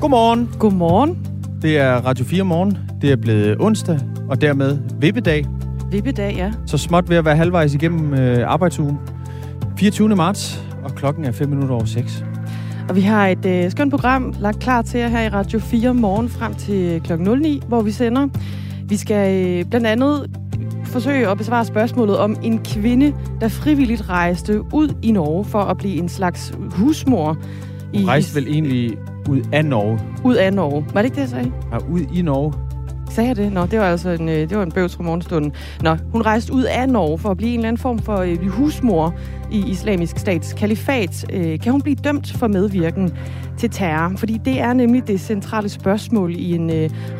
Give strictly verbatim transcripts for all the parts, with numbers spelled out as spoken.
Godmorgen. Godmorgen. Det er Radio fire morgen. Det er blevet onsdag, og dermed vippedag. Vippedag, ja. Så småt ved at være halvvejs igennem øh, arbejdsugen. fireogtyvende marts, og klokken er fem minutter over seks. Og vi har et øh, skønt program lagt klar til jer her i Radio fire morgen frem til klokken ni, hvor vi sender. Vi skal øh, blandt andet forsøge at besvare spørgsmålet om en kvinde, der frivilligt rejste ud i Norge for at blive en slags husmor. Hun rejste vel egentlig ud af Norge? Ud af Norge. Var det ikke det, jeg sagde? Ja, ud i Norge. Sagde jeg det? Nå, det var altså en, det var en bøvs fra morgenstunden. Nå, hun rejste ud af Norge for at blive en eller anden form for husmor i Islamisk Stats kalifat. Kan hun blive dømt for medvirken til terror? Fordi det er nemlig det centrale spørgsmål i en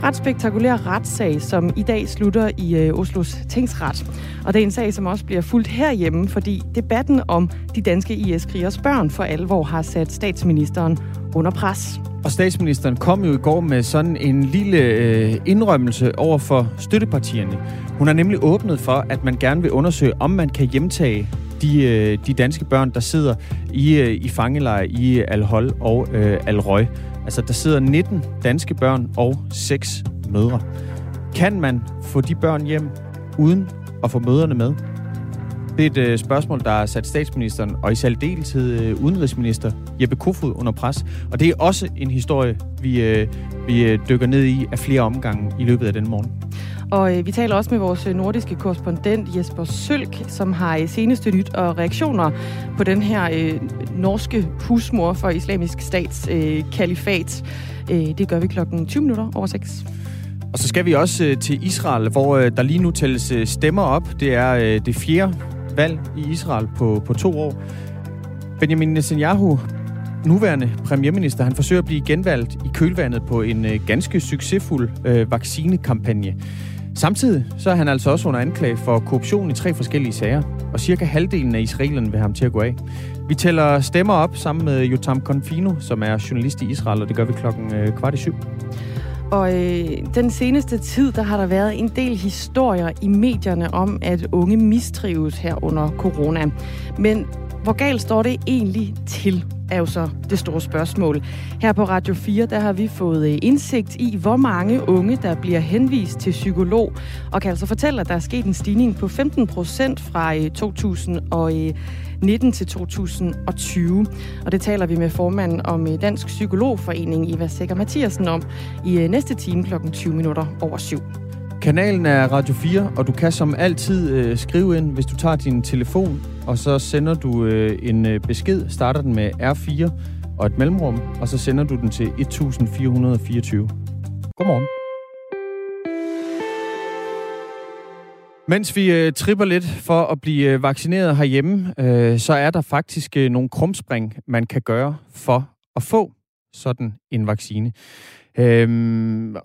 ret spektakulær retssag, som i dag slutter i Oslos tingsret. Og det er en sag, som også bliver fulgt herhjemme, fordi debatten om de danske I S-krigers børn for alvor har sat statsministeren under pres. Og statsministeren kom jo i går med sådan en lille øh, indrømmelse over for støttepartierne. Hun har nemlig åbnet for, at man gerne vil undersøge, om man kan hjemtage de, øh, de danske børn, der sidder i, øh, i fangelejre i Al-Hol og øh, Al Roy. Altså, der sidder nitten danske børn og seks mødre. Kan man få de børn hjem uden at få mødrene med? Det er et øh, spørgsmål, der har sat statsministeren og i særdeleshed øh, udenrigsminister Jeppe Kofod under pres. Og det er også en historie, vi, øh, vi dykker ned i af flere omgange i løbet af den morgen. Og øh, vi taler også med vores nordiske korrespondent Jesper Sølk, som har øh, seneste nyt og reaktioner på den her øh, norske husmor for Islamisk Stats øh, kalifat. Øh, det gør vi klokken tyve minutter over seks. Og så skal vi også øh, til Israel, hvor øh, der lige nu tælles øh, stemmer op. Det er øh, det fjerde valg i Israel på, på to år. Benjamin Netanyahu, nuværende premierminister, han forsøger at blive genvalgt i kølvandet på en øh, ganske succesfuld øh, vaccinekampagne. Samtidig så er han altså også under anklage for korruption i tre forskellige sager, og cirka halvdelen af israelerne vil ham til at gå af. Vi tæller stemmer op sammen med Yotam Confino, som er journalist i Israel, og det gør vi klokken øh, kvart i syv. Og øh, den seneste tid, der har der været en del historier i medierne om, at unge mistrives her under corona. Men hvor galt står det egentlig til, er jo så det store spørgsmål. Her på Radio fire, der har vi fået indsigt i, hvor mange unge, der bliver henvist til psykolog, og kan altså fortælle, at der er sket en stigning på femten procent fra to tusind nitten til to tusind tyve. Og det taler vi med formanden om Dansk Psykologforening, Eva Secher Mathiasen, om i næste time kl. tyve minutter over syv. Kanalen er Radio fire, og du kan som altid øh, skrive ind, hvis du tager din telefon, og så sender du øh, en øh, besked, starter den med R fire og et mellemrum, og så sender du den til fjorten fireogtyve. Godmorgen. Mens vi øh, tripper lidt for at blive øh, vaccineret herhjemme, øh, så er der faktisk øh, nogle krumspring, man kan gøre for at få sådan en vaccine. Øhm,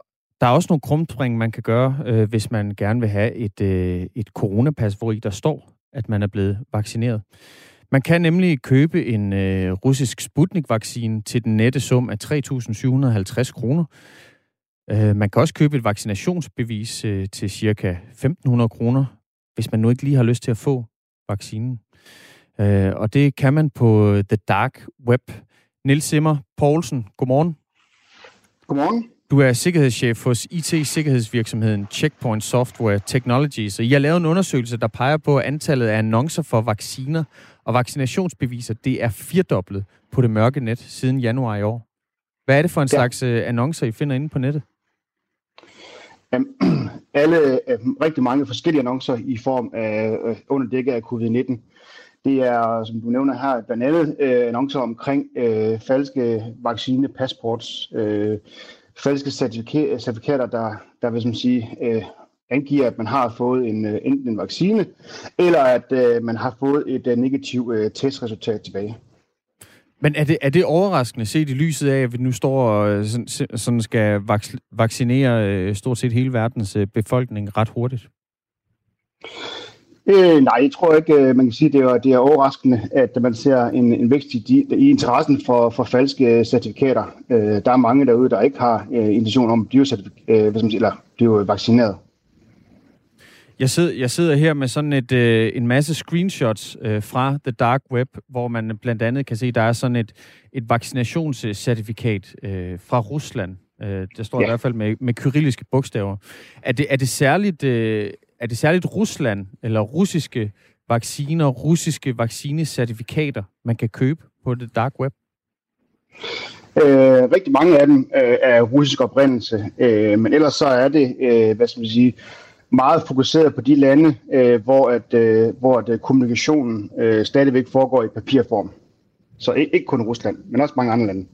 Der er også nogle krumspring, man kan gøre, øh, hvis man gerne vil have et, øh, et coronapas, hvor i der står, at man er blevet vaccineret. Man kan nemlig købe en øh, russisk Sputnik-vaccine til den nette sum af tre tusind syv hundrede og halvtreds kroner. Øh, man kan også købe et vaccinationsbevis øh, til ca. femten hundrede kroner, hvis man nu ikke lige har lyst til at få vaccinen. Øh, og det kan man på The Dark Web. Niels Simmer Poulsen, godmorgen. Godmorgen. Du er sikkerhedschef hos I T-sikkerhedsvirksomheden Checkpoint Software Technologies, og I har lavet en undersøgelse, der peger på, at antallet af annoncer for vacciner og vaccinationsbeviser, det er firdoblet på det mørke net siden januar i år. Hvad er det for en ja. slags annoncer, I finder inde på nettet? Alle, rigtig mange forskellige annoncer i form af underdækket af covid nitten. Det er, som du nævner her, blandt andet øh, annoncer omkring øh, falske vaccinepassports, øh, falske certifikater, der, der vil som sige, øh, angiver, at man har fået en, øh, enten en vaccine, eller at øh, man har fået et øh, negativt øh, testresultat tilbage. Men er det, er det overraskende set i lyset af, at vi nu står og sådan, sådan skal vaccinere øh, stort set hele verdens øh, befolkning ret hurtigt? Øh, nej, jeg tror ikke, man kan sige, det er, det er overraskende, at man ser en, en vækst i, de, i interessen for, for falske certifikater. Øh, der er mange derude, der ikke har øh, intention om at blive, certifi- øh, hvad skal man sige, eller blive vaccineret. Jeg sidder, jeg sidder her med sådan et, øh, en masse screenshots øh, fra The Dark Web, hvor man blandt andet kan se, der er sådan et, et vaccinationscertifikat øh, fra Rusland. Øh, der står ja. i hvert fald med, med kyrilliske bogstaver. Er det, er det særligt, øh, er det særligt Rusland eller russiske vacciner, russiske vaccinecertifikater, man kan købe på The Dark Web? Øh, rigtig mange af dem øh, er russisk oprindelse, øh, men ellers så er det, øh, hvad skal man sige, meget fokuseret på de lande, øh, hvor, at, øh, hvor at, øh, kommunikationen øh, stadigvæk foregår i papirform. Så ikke, ikke kun Rusland, men også mange andre lande.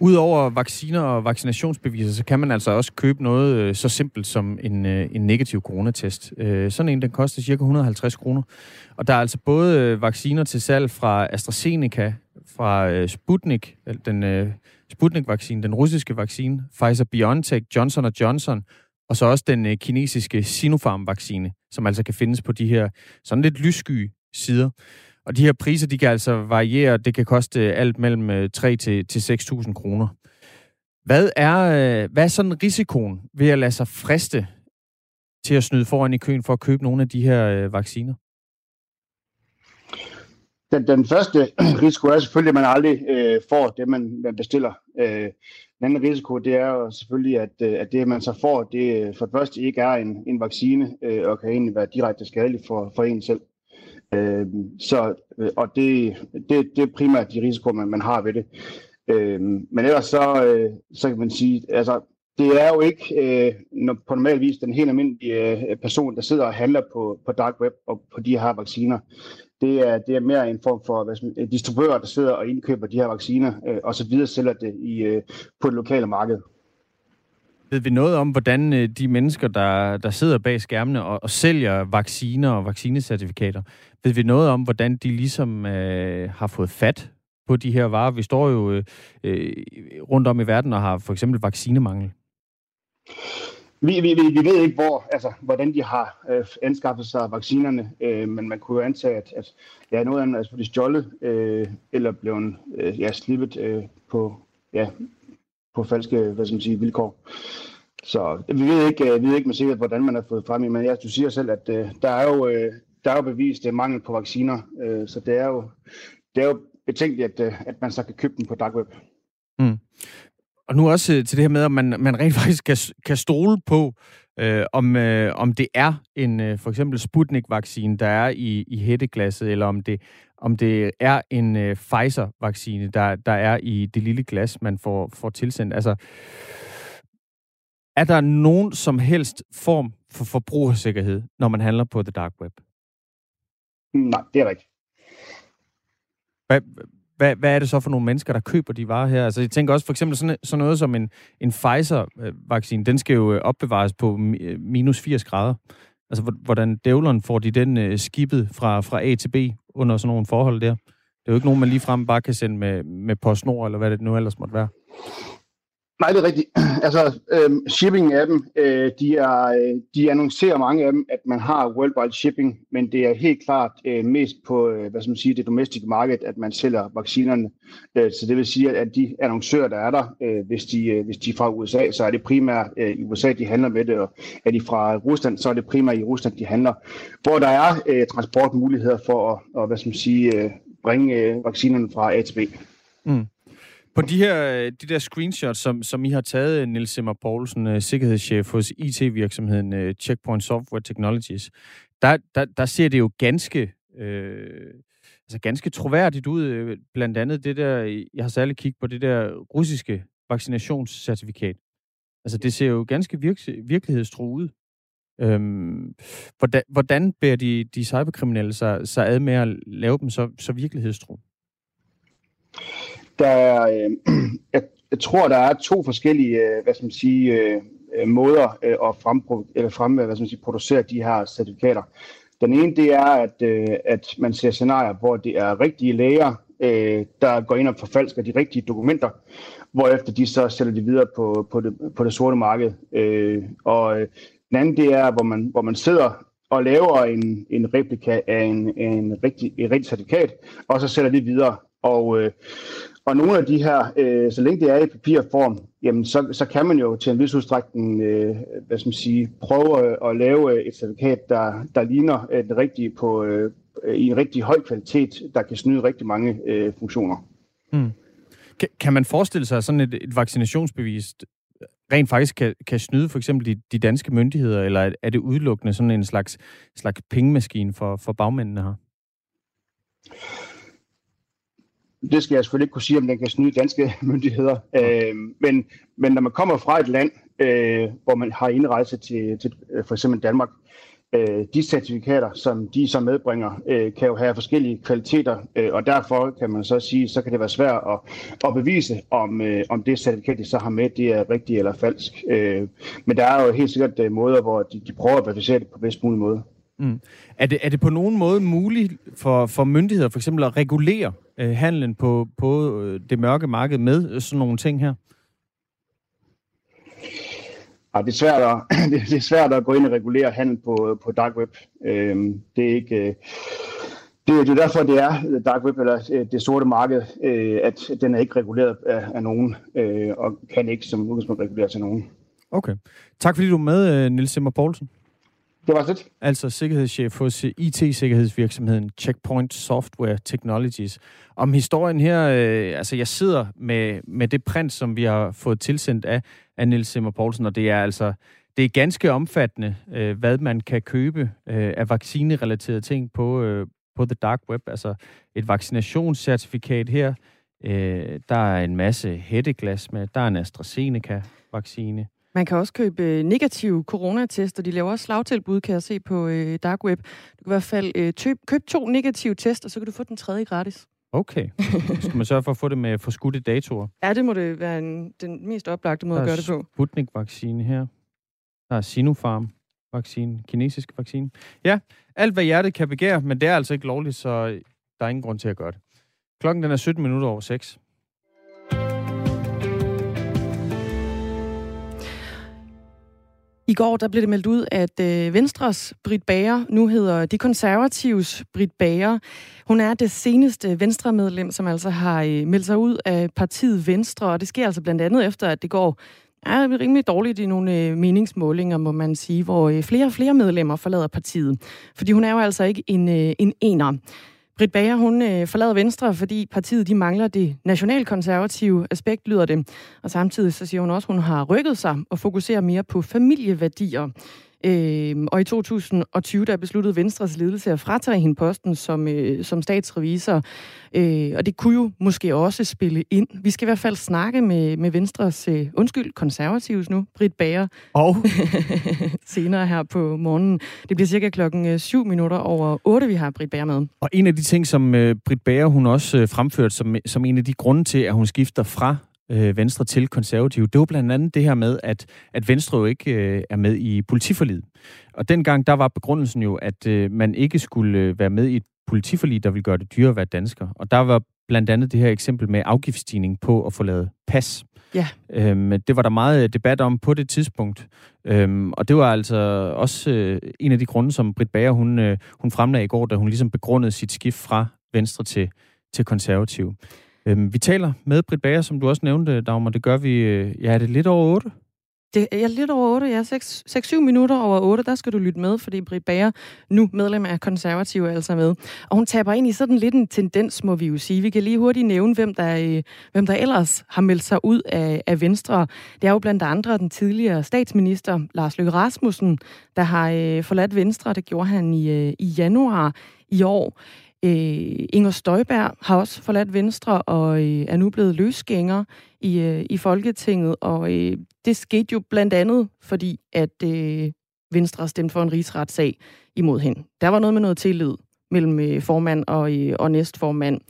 Udover vacciner og vaccinationsbeviser, så kan man altså også købe noget øh, så simpelt som en, øh, en negativ coronatest. Øh, sådan en, den koster cirka et hundrede og halvtreds kroner. Og der er altså både øh, vacciner til salg fra AstraZeneca, fra øh, Sputnik, den øh, Sputnik-vaccine, den russiske vaccine, Pfizer-BioNTech, Johnson Johnson, og så også den øh, kinesiske Sinopharm-vaccine, som altså kan findes på de her sådan lidt lyssky sider. Og de her priser, de kan altså variere, det kan koste alt mellem tre til seks tusind kroner. Hvad er, hvad er sådan risikoen ved at lade sig friste til at snyde foran i køen for at købe nogle af de her vacciner? Den, den første risiko er selvfølgelig, at man aldrig øh, får det, man, man bestiller. Øh, den anden risiko, det er jo selvfølgelig, at, at det, man så får, det for det første ikke er en, en vaccine, øh, og kan egentlig være direkte skadelig for, for en selv. Øh, så, og det, det, det er primært de risikoer, man, man har ved det. Øh, men ellers så, øh, så kan man sige, altså det er jo ikke øh, på normal vis den helt almindelige øh, person, der sidder og handler på, på dark web og på de her vacciner. Det er, det er mere en form for man, distributører, der sidder og indkøber de her vacciner, øh, og så videre sælger det i, øh, på det lokale marked. Ved vi noget om, hvordan de mennesker, der, der sidder bag skærmene og, og sælger vacciner og vaccinecertifikater, ved vi noget om, hvordan de ligesom øh, har fået fat på de her varer? Vi står jo øh, rundt om i verden og har for eksempel vaccinemangel. Vi, vi, vi ved ikke, hvor, altså, hvordan de har øh, anskaffet sig vaccinerne, øh, men man kunne jo antage, at, at ja, noget af dem er selvfølgelig stjålet øh, eller blevet øh, ja, slippet øh, på... Ja, på falske, hvad skal man sige, vilkår. Så vi ved ikke, vi ved ikke med sikkerhed, hvordan man har fået frem i, men ja, du siger selv, at øh, der er jo, øh, der er jo bevist øh, mangel på vacciner, øh, så det er jo, det er jo betænkeligt, at, øh, at man så kan købe dem på dark web. Mm. Og nu også øh, til det her med, at man, man rent faktisk kan, kan stole på, øh, om, øh, om det er en øh, for eksempel Sputnik-vaccine, der er i, i hætteglasset, eller om det om det er en øh, Pfizer-vaccine, der, der er i det lille glas, man får, får tilsendt. Altså, er der nogen som helst form for forbrugersikkerhed, når man handler på The Dark Web? Nej, det er der ikke. Hvad, hvad, hvad er det så for nogle mennesker, der køber de varer her? Altså, jeg tænker også for eksempel sådan, sådan noget som en, en Pfizer-vaccine, den skal jo opbevares på minus firs grader. Altså, hvordan dævleren får de den øh, skibet fra, fra A til B under sådan nogle forhold der? Det er jo ikke nogen, man ligefrem bare kan sende med, med PostNord, eller hvad det nu ellers måtte være. Nej, det er rigtigt. Altså, øh, shipping af dem, øh, de, er, øh, de annoncerer mange af dem, at man har worldwide shipping, men det er helt klart øh, mest på, øh, hvad skal man sige, det domestic market, at man sælger vaccinerne. Øh, så det vil sige, at de annoncører, der er der, øh, hvis, de, øh, hvis de er fra U S A, så er det primært øh, i U S A, de handler med det, og er de fra Rusland, så er det primært i Rusland, de handler. Hvor der er øh, transportmuligheder for at, og, hvad skal man sige, øh, bringe øh, vaccinerne fra A til B. Mm. På de her de der screenshots, som, som I har taget, Niels Simmer Poulsen, sikkerhedschef hos I T-virksomheden Checkpoint Software Technologies, der, der, der ser det jo ganske, øh, altså ganske troværdigt ud. Blandt andet det der, jeg har særligt kigget på det der russiske vaccinationscertifikat. Altså det ser jo ganske virke, virkelighedstro ud. Øhm, hvordan, hvordan bærer de, de cyberkriminelle sig, sig ad med at lave dem så, så virkelighedstro? Der, øh, jeg, jeg tror, der er to forskellige øh, hvad skal man sige, øh, måder øh, at frempro- eller frem, hvad skal man sige, producere de her certifikater. Den ene det er, at, øh, at man ser scenarier, hvor det er rigtige læger, øh, der går ind og forfalsker de rigtige dokumenter, hvorefter de så sælger de videre på, på, det, på det sorte marked. Øh, og øh, den anden det er, hvor man, hvor man sidder og laver en, en replika af en, en rigtig, et rigtigt certifikat, og så sælger de videre. Og, øh, og nogle af de her, øh, så længe det er i papirform, jamen så, så kan man jo til en vis udstrækning øh, hvad skal man sige, prøve at lave et certifikat, der, der ligner den rigtige på, øh, i en rigtig høj kvalitet, der kan snyde rigtig mange øh, funktioner. Mm. Kan, kan man forestille sig, at sådan et, et vaccinationsbevis rent faktisk kan, kan snyde for eksempel de, de danske myndigheder, eller er det udelukkende sådan en slags, slags pengemaskine for, for bagmændene her? Det skal jeg selvfølgelig ikke kunne sige, om den kan snyde danske myndigheder. Øh, men, men når man kommer fra et land, øh, hvor man har indrejse til, til for eksempel Danmark, øh, de certifikater, som de så medbringer, øh, kan jo have forskellige kvaliteter, øh, og derfor kan man så sige, så kan det være svært at, at bevise, om, øh, om det certifikat, de så har med, det er rigtigt eller falsk. Øh, men der er jo helt sikkert måder, hvor de, de prøver at verificere det på bedst mulig måde. Mm. Er det, er det på nogen måde muligt for, for myndigheder for eksempel at regulere øh, handlen på, på det mørke marked med sådan nogle ting her? Ja, det, er svært at, det er svært at gå ind og regulere handel på, på dark web. Øh, det er ikke... Øh Det er derfor, det er dark web, eller det sorte marked, at den er ikke reguleret af nogen, og kan ikke som udgangspunkt reguleres af nogen. Okay. Tak fordi du er med, Niels Simmer Poulsen. Det var det. Altså sikkerhedschef hos I T-sikkerhedsvirksomheden Checkpoint Software Technologies. Om historien her, altså jeg sidder med, med det print, som vi har fået tilsendt af, af Niels Simmer Poulsen, og det er altså... Det er ganske omfattende, hvad man kan købe af vaccinerelaterede ting på... på the dark web, altså et vaccinationscertifikat her. Øh, der er en masse hætteglas med, der er en AstraZeneca-vaccine. Man kan også købe negative coronatester. De laver også slagtilbud, kan jeg se på øh, dark web. Du kan i hvert fald øh, tøb, køb to negative test, og så kan du få den tredje gratis. Okay. Skal man sørge for at få det med forskudte datoer? Ja, det må det være en, den mest oplagte måde at gøre det på. Der er Sputnik-vaccine her. Der er Sinopharm. Vaccine, kinesisk vaccine. Ja, alt hvad hjertet kan begære, men det er altså ikke lovligt, så der er ingen grund til at gøre det. Klokken den er sytten minutter over seks. I går der blev det meldt ud, at øh, Venstres Brit Bager nu hedder De Konservatives Brit Bager. Hun er det seneste Venstre-medlem, som altså har øh, meldt sig ud af partiet Venstre, og det sker altså blandt andet efter, at det går er rimelig dårligt i nogle meningsmålinger, må man sige, hvor flere og flere medlemmer forlader partiet. Fordi hun er jo altså ikke en, en ener. Brit Bager, hun forlader Venstre, fordi partiet de mangler det nationalkonservative aspekt, lyder det. Og samtidig så siger hun også, at hun har rykket sig og fokuserer mere på familieværdier. Øhm, og i to tusind og tyve, der besluttede Venstres ledelse at fratage hende posten som, øh, som statsrevisor. Øh, og det kunne jo måske også spille ind. Vi skal i hvert fald snakke med, med Venstres, øh, undskyld, konservatives nu, Brit Bager. Og? Senere her på morgenen. Det bliver cirka klokken syv minutter over otte, vi har Brit Bager med. Og en af de ting, som øh, Brit Bager, hun også øh, fremførte som, som en af de grunde til, at hun skifter fra Venstre til Konservative. Det var blandt andet det her med, at, at Venstre jo ikke øh, er med i politiforliget. Og dengang, der var begrundelsen jo, at øh, man ikke skulle være med i et politiforlig, der ville gøre det dyrere at være dansker. Og der var blandt andet det her eksempel med afgiftsstigning på at få lavet pas. Ja. Øhm, det var der meget debat om på det tidspunkt. Øhm, og det var altså også øh, en af de grunde, som Brit Bager, hun, øh, hun fremlagde i går, da hun ligesom begrundede sit skift fra Venstre til, til Konservative. Vi taler med Brit Bager, som du også nævnte, Dagmar. Det gør vi... Ja, er det lidt over otte? Det er lidt over otte, ja. seks syv minutter over otte, der skal du lytte med, fordi Brit Bager, nu medlem af Konservative, er altså med. Og hun taber ind i sådan lidt en tendens, må vi jo sige. Vi kan lige hurtigt nævne, hvem der, hvem der ellers har meldt sig ud af, af Venstre. Det er jo blandt andre den tidligere statsminister, Lars Løkke Rasmussen, der har forladt Venstre. Det gjorde han i, i januar i år. Øh, Inger Støjberg har også forladt Venstre og øh, er nu blevet løsgænger i, øh, i Folketinget, og øh, det skete jo blandt andet, fordi at øh, Venstre stemte for en rigsretssag imod hende. Der var noget med noget tillid mellem øh, formand og, øh, og næstformand.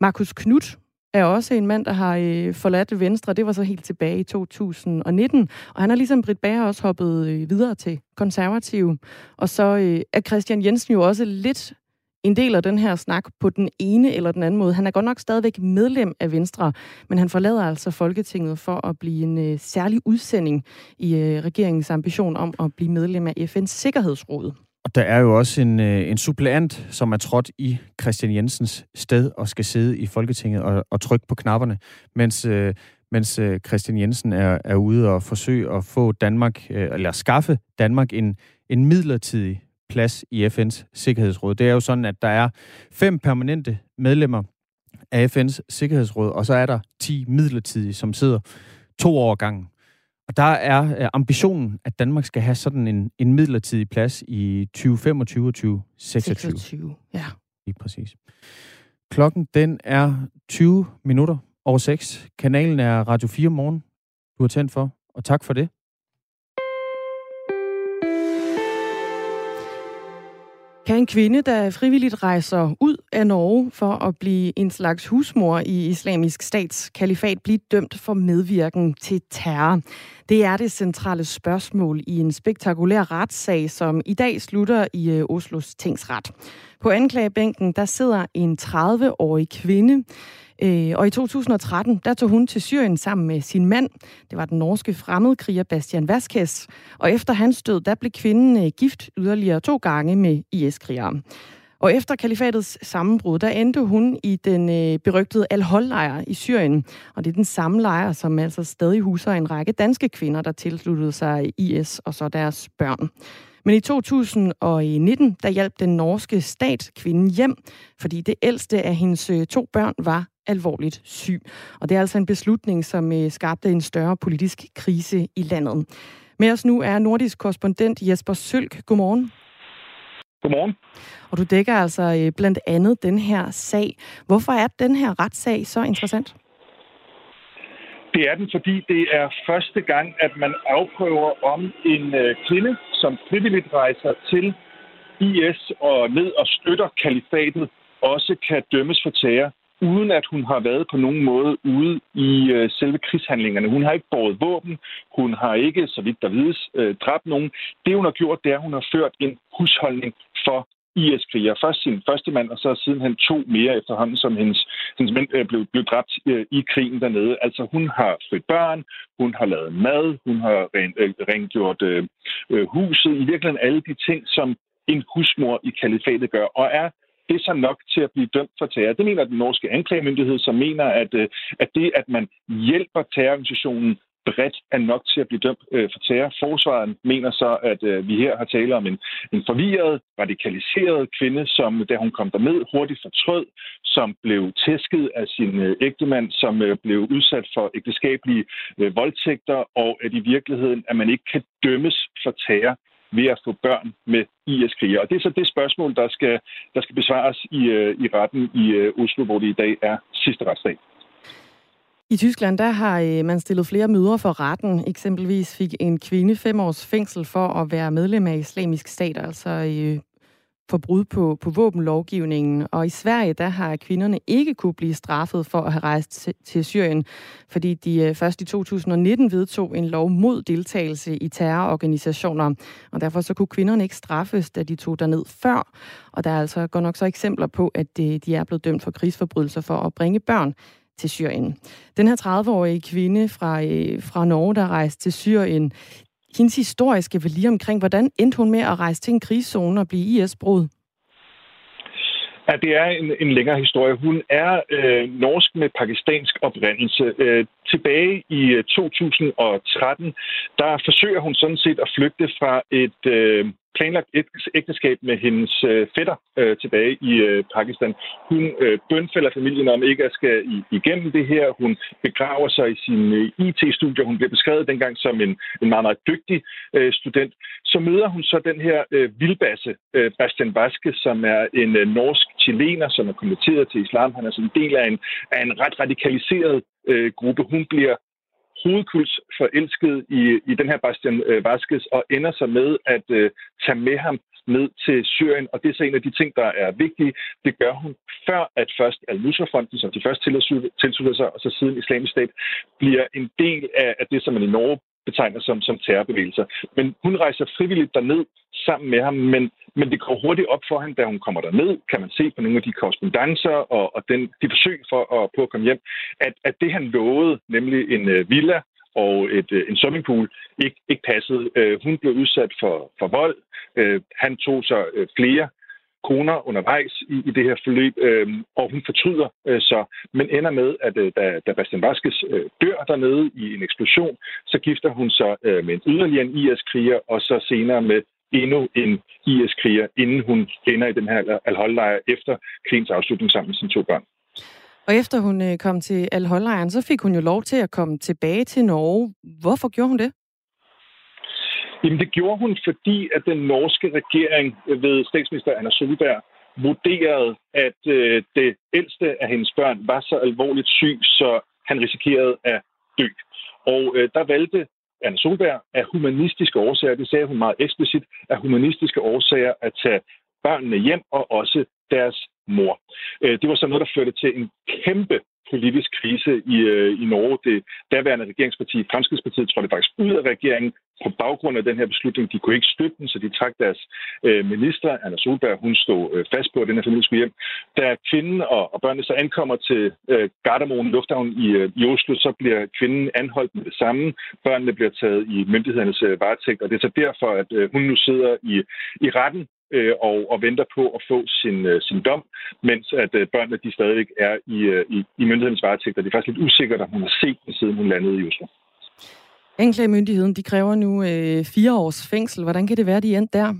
Markus Knuth er også en mand, der har øh, forladt Venstre. Det var så helt tilbage i to tusind og nitten, og han er ligesom Brit Bager også hoppet øh, videre til Konservative. Og så øh, er Christian Jensen jo også lidt en del af den her snak på den ene eller den anden måde. Han er godt nok stadigvæk medlem af Venstre, men han forlader altså Folketinget for at blive en øh, særlig udsending i øh, regeringens ambition om at blive medlem af F N's Sikkerhedsråd. Og der er jo også en, en suppleant, som er trådt i Christian Jensens sted og skal sidde i Folketinget og, og trykke på knapperne, mens, mens Christian Jensen er, er ude og forsøge at få Danmark, eller skaffe Danmark en, en midlertidig plads i F N's Sikkerhedsråd. Det er jo sådan, at der er fem permanente medlemmer af F N's Sikkerhedsråd, og så er der ti midlertidige, som sidder to år gangen. Og der er ambitionen, at Danmark skal have sådan en, en midlertidig plads i tyve femogtyve og tyve seksogtyve. seksogtyve, ja. Lige præcis. Klokken, den er tyve minutter over seks. Kanalen er Radio fire Morgen, du har tændt for, og tak for det. Kan en kvinde, der frivilligt rejser ud af Norge for at blive en slags husmor i Islamisk Stats kalifat, blive dømt for medvirken til terror? Det er det centrale spørgsmål i en spektakulær retssag, som i dag slutter i Oslos tingsret. På anklagebænken, der sidder en tredive-årig kvinde, og i to tusind og tretten, der tog hun til Syrien sammen med sin mand. Det var den norske fremmedkriger Bastian Vazquez. Og efter hans død, der blev kvinden gift yderligere to gange med I S-krigere. Og efter kalifatets sammenbrud, der endte hun i den berygtede Al-Hol-lejr i Syrien. Og det er den samme lejr, som altså stadig huser en række danske kvinder, der tilsluttede sig I S og så deres børn. Men i to tusind og nitten, der hjalp den norske stat kvinden hjem, fordi det ældste af hendes to børn var alvorligt syg. Og det er altså en beslutning, som skabte en større politisk krise i landet. Med os nu er nordisk korrespondent Jesper Sølk. Godmorgen. Godmorgen. Og du dækker altså blandt andet den her sag. Hvorfor er den her retssag så interessant? Det er den, fordi det er første gang, at man afprøver om en kvinde, som frivilligt rejser til I S og ned og støtter kalifatet, også kan dømmes for terror, uden at hun har været på nogen måde ude i øh, selve krigshandlingerne. Hun har ikke båret våben, hun har ikke, så vidt der vides, øh, dræbt nogen. Det, hun har gjort, det er, at hun har ført en husholdning for I S-krigere. Først sin første mand, og så sidenhen to mere efterhånden, som hendes, hendes mænd øh, blev, blev dræbt øh, i krigen dernede. Altså, hun har født børn, hun har lavet mad, hun har ren, øh, rengjort øh, øh, huset. I virkeligheden alle de ting, som en husmor i kalifatet gør, og er det er så nok til at blive dømt for terror. Det mener den norske anklagemyndighed, som mener, at, at det, at man hjælper terrororganisationen bredt, er nok til at blive dømt for terror. Forsvaren mener så, at vi her har tale om en, en forvirret, radikaliseret kvinde, som da hun kom derned hurtigt fortrød, som blev tæsket af sin ægtemand, som blev udsat for ægteskabelige voldtægter, og at i virkeligheden, at man ikke kan dømmes for terror ved at få børn med I S-krigere. Og det er så det spørgsmål, der skal, der skal besvares i, i retten i Oslo, hvor det i dag er sidste retsdag. I Tyskland, der har man stillet flere møder for retten. Eksempelvis fik en kvinde fem års fængsel for at være medlem af Islamisk Stat, altså for brud på, på våbenlovgivningen. Og i Sverige, der har kvinderne ikke kunne blive straffet for at have rejst til Syrien, fordi de først i to tusind og nitten vedtog en lov mod deltagelse i terrororganisationer. Og derfor så kunne kvinderne ikke straffes, da de tog derned før. Og der er altså godt nok så eksempler på, at de er blevet dømt for krigsforbrydelser for at bringe børn til Syrien. Den her tredive-årige kvinde fra, fra Norge, der rejste til Syrien, hendes historie skal vi lige omkring, hvordan endte hun med at rejse til en krigszone og blive I S-brud? Ja, det er en, en længere historie. Hun er øh, norsk med pakistansk oprindelse. Øh, tilbage i to tusind og tretten, der forsøger hun sådan set at flygte fra et øh, planlagt ægteskab med hendes øh, fætter øh, tilbage i øh, Pakistan. Hun øh, bønfælder familien om ikke at skal i, igennem det her. Hun begraver sig i sin øh, I T-studier. Hun bliver beskrevet dengang som en, en meget, meget dygtig øh, student. Så møder hun så den her øh, vildbasse, øh, Bastian Vazquez, som er en øh, norsk chilener, som er konverteret til islam. Han er som en del af en, af en ret radikaliseret øh, gruppe. Hun bliver hovedkuls forelsket i, i den her Bastian øh, Vazquez, og ender så med at øh, tage med ham ned til Syrien, og det er så en af de ting, der er vigtige. Det gør hun før, at først Al-Nusra-fonden, som de først tilslutter sig, og så siden Islamisk Stat, bliver en del af, af det, som man i Norge betegner som, som terrorbevægelser. Men hun rejser frivilligt derned sammen med ham, men, men det går hurtigt op for hende, da hun kommer derned, kan man se på nogle af de korrespondancer og, og den, de forsøg for at, på at komme hjem, at, at det han lovede, nemlig en øh, villa og et, en swimmingpool ikke, ikke passede. Hun blev udsat for, for vold. Han tog sig flere koner undervejs i, i det her forløb, øh, og hun fortryder øh, så, men ender med, at øh, da, da Bastian Vazquez øh, dør dernede i en eksplosion, så gifter hun sig øh, med en yderligere en I S-kriger, og så senere med endnu en I S-kriger, inden hun ender i den her Al-Hol-lejr efter krigens afslutning sammen med sine to børn. Og efter hun øh, kom til Al-Hol-lejren, så fik hun jo lov til at komme tilbage til Norge. Hvorfor gjorde hun det? Jamen, det gjorde hun, fordi at den norske regering ved statsminister Anna Solberg vurderede, at øh, det ældste af hendes børn var så alvorligt syg, så han risikerede at dø. Og øh, der valgte Anna Solberg af humanistiske årsager, det sagde hun meget eksplicit, af humanistiske årsager at tage børnene hjem og også deres mor. Øh, det var så noget, der førte til en kæmpe politisk krise i, øh, i Norge. Det daværende regeringsparti, Fremskrittspartiet, trådte faktisk ud af regeringen på baggrund af den her beslutning. De kunne ikke støtte den, så de trak deres øh, minister, Anna Solberg, hun stod øh, fast på, at den her familie skulle hjem. Da kvinden og, og børnene så ankommer til øh, Gardermoen Lufthavn i, øh, i Oslo, så bliver kvinden anholdt med det samme. Børnene bliver taget i myndighedernes øh, varetægt, og det er så derfor, at øh, hun nu sidder i, i retten øh, og, og venter på at få sin, øh, sin dom, mens at øh, børnene de stadigvæk er i, øh, i, i myndighedernes varetægt, og det er faktisk lidt usikkert, at hun har set den, siden hun landede i Oslo. Anklagemyndigheden, de kræver nu øh, fire års fængsel. Hvordan kan det være, de endte der?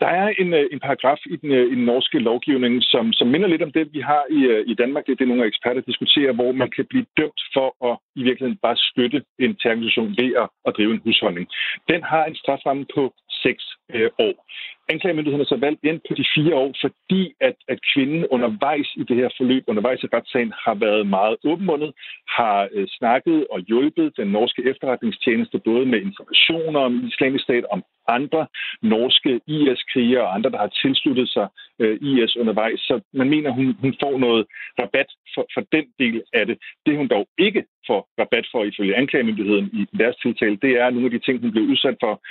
Der er en, en paragraf i den, i den norske lovgivning, som, som minder lidt om det, vi har i, i Danmark. Det er det, nogle eksperter diskuterer, hvor man kan blive dømt for at i virkeligheden bare støtte en terrororganisation ved at, at drive en husholdning. Den har en straframme på seks øh, år. Anklagemyndigheden har så valgt ind på de fire år, fordi at, at kvinden undervejs i det her forløb, undervejs i retssagen, har været meget åbenmundet, har øh, snakket og hjulpet den norske efterretningstjeneste, både med informationer om Islamisk Stat, om andre norske I S-krigere og andre, der har tilsluttet sig øh, I S undervejs. Så man mener, hun, hun får noget rabat for, for den del af det. Det hun dog ikke får rabat for, ifølge anklagemyndigheden i deres tiltale, det er nogle af de ting, hun blev udsat for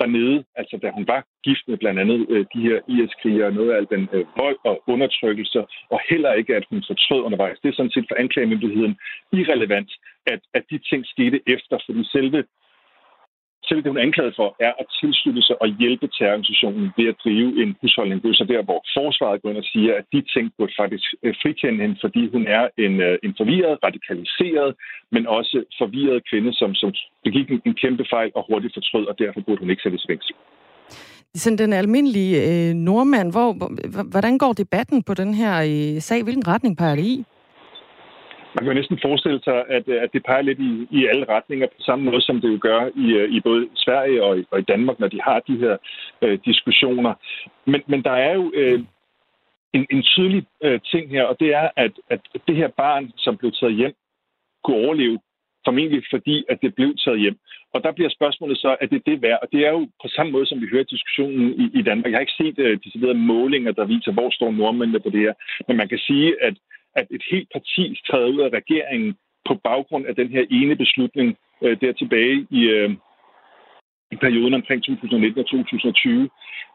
dernede, altså da hun var gift med blandt andet øh, de her I S-krigere, noget af al den øh, vold og undertrykkelse, og heller ikke, at hun fortrød undervejs. Det er sådan set for anklagemyndigheden irrelevant, at, at de ting skete efter, fordi selve, selve det, hun er anklaget for, er at tilslutte sig og hjælpe terrororganisationen ved at drive en husholdning. Det er så der, hvor forsvaret går ind og siger, at de ting burde faktisk øh, frikende hende, fordi hun er en, øh, en forvirret, radikaliseret, men også forvirret kvinde, som, som begik en, en kæmpe fejl og hurtigt fortrød, og derfor burde hun ikke sættes i fængsel. Sådan den almindelige øh, nordmand, hvor, hvordan går debatten på den her øh, sag? Hvilken retning peger det i? Man kan jo næsten forestille sig, at, at det peger lidt i, i alle retninger, på samme måde som det jo gør i, i både Sverige og i, og i Danmark, når de har de her øh, diskussioner. Men, men der er jo øh, en, en tydelig øh, ting her, og det er, at, at det her barn, som blev taget hjem, kunne overleve, formentlig fordi, at det blev taget hjem. Og der bliver spørgsmålet så, at det er det værd. Og det er jo på samme måde, som vi hører diskussionen i, i Danmark. Jeg har ikke set øh, de sådanne målinger, der viser, hvor står nordmændene på det her. Men man kan sige, at at et helt parti træder ud af regeringen på baggrund af den her ene beslutning øh, der tilbage i, øh, i perioden omkring to tusind nitten og to tusind tyve.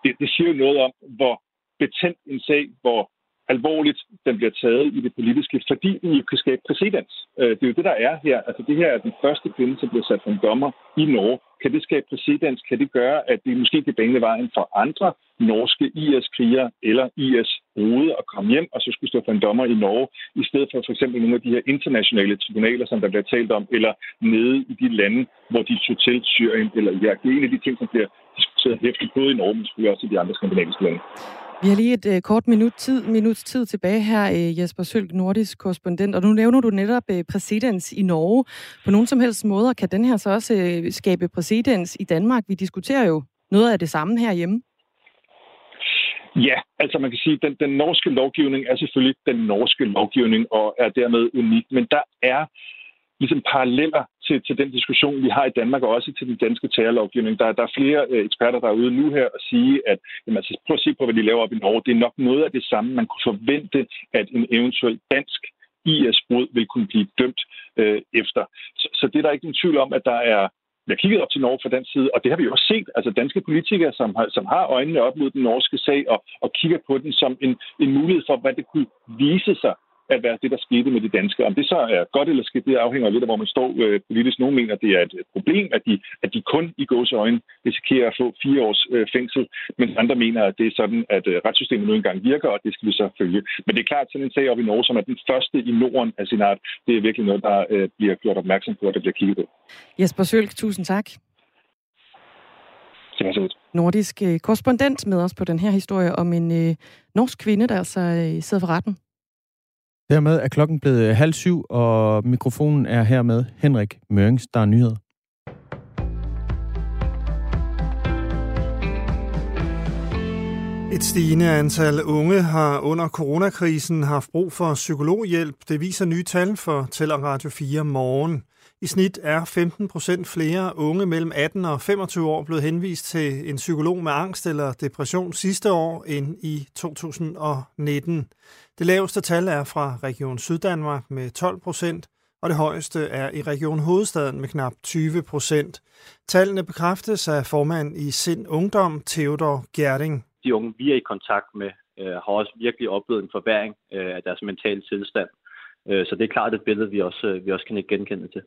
Det, det siger jo noget om, hvor betændt en sag, hvor alvorligt den bliver taget i det politiske, fordi den jo kan skabe præcedens. Øh, det er jo det, der er her. Altså det her er den første kvinde, som bliver sat for en dommer i Norge. Kan det skabe præcedens? Kan det gøre, at det måske kan bane vejen for andre norske I S-krigere eller I S-rode at komme hjem og så skulle stå for en dommer i Norge, i stedet for for eksempel nogle af de her internationale tribunaler, som der bliver talt om, eller nede i de lande, hvor de tog til Syrien eller Irak? Det er en af de ting, som bliver diskuteret hæftigt både i Norge, men selvfølgelig også i de andre skandinaviske lande. Vi har lige et øh, kort minut tid, minuts tid tilbage her, øh, Jesper Sølk, nordisk korrespondent, og nu nævner du netop øh, præcedens i Norge. På nogen som helst måder kan den her så også øh, skabe præcedens i Danmark. Vi diskuterer jo noget af det samme herhjemme. Ja, altså man kan sige, at den, den norske lovgivning er selvfølgelig den norske lovgivning og er dermed unik, men der er ligesom paralleller til, til den diskussion, vi har i Danmark, og også til den danske terrorlovgivning. Der, der er flere øh, eksperter, der er ude nu her og sige, at jamen, altså, prøv at se på, hvad de laver op i Norge. Det er nok noget af det samme, man kunne forvente, at en eventuel dansk I S-brud vil kunne blive dømt øh, efter. Så, så det er der ikke nogen tvivl om, at der er jeg kiggede op til Norge fra den side, og det har vi jo også set. Altså danske politikere, som har, som har øjnene op mod den norske sag og, og kigger på den som en, en mulighed for, hvad det kunne vise sig at være det, der skete med de danske. Om det så er godt eller skidt, det afhænger lidt af, hvor man står øh, politisk. Nogle mener, det er et problem, at de, at de kun i gåseøjne risikerer at få fire års øh, fængsel, mens andre mener, at det er sådan, at øh, retssystemet nu engang virker, og det skal vi så følge. Men det er klart, sådan en sag op i Norge, som er den første i Norden af sin art, det er virkelig noget, der øh, bliver gjort opmærksom på, og der bliver kigget på. Jesper Sølk, tusind tak. Nordisk øh, korrespondent med os på den her historie om en øh, norsk kvinde, der altså øh, sidder for retten. Dermed er klokken blevet halv syv, og mikrofonen er her med Henrik Mørings, der er nyheder. Et stigende antal unge har under coronakrisen haft brug for psykologhjælp. Det viser nye tal for Tæller Radio fire Morgen. I snit er femten procent flere unge mellem atten og femogtyve år blevet henvist til en psykolog med angst eller depression sidste år end i to tusind og nitten. Det laveste tal er fra Region Syddanmark med tolv procent, og det højeste er i Region Hovedstaden med knap tyve procent. Tallene bekræftes af formand i Sind Ungdom, Theodor Gjerding. De unge, vi er i kontakt med, har også virkelig oplevet en forværring af deres mentale tilstand. Så det er klart et billede, vi også, vi også kan ikke genkende til.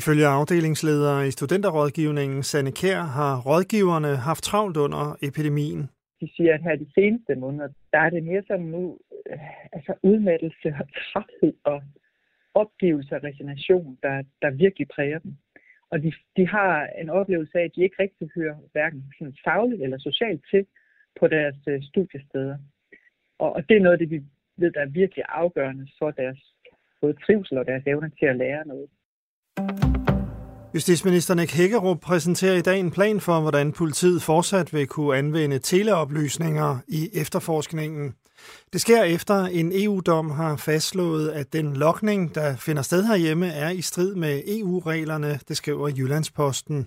Ifølge afdelingsleder i studenterrådgivningen, Sanne Kjær, har rådgiverne haft travlt under epidemien. De siger, at her de seneste måneder, der er det mere sådan nu, altså udmattelse og træthed og opgivelse og resignation, der, der virkelig præger dem. Og de, de har en oplevelse af, at de ikke rigtig hører hverken sådan fagligt eller socialt til på deres studiesteder. Og, og det er noget, det vi ved, der er virkelig afgørende for deres både trivsel og deres evne til at lære noget. Justitsminister Nick Hækkerup præsenterer i dag en plan for, hvordan politiet fortsat vil kunne anvende teleoplysninger i efterforskningen. Det sker efter en E U-dom har fastslået, at den lokning, der finder sted herhjemme, er i strid med E U-reglerne, det skriver Jyllands Posten.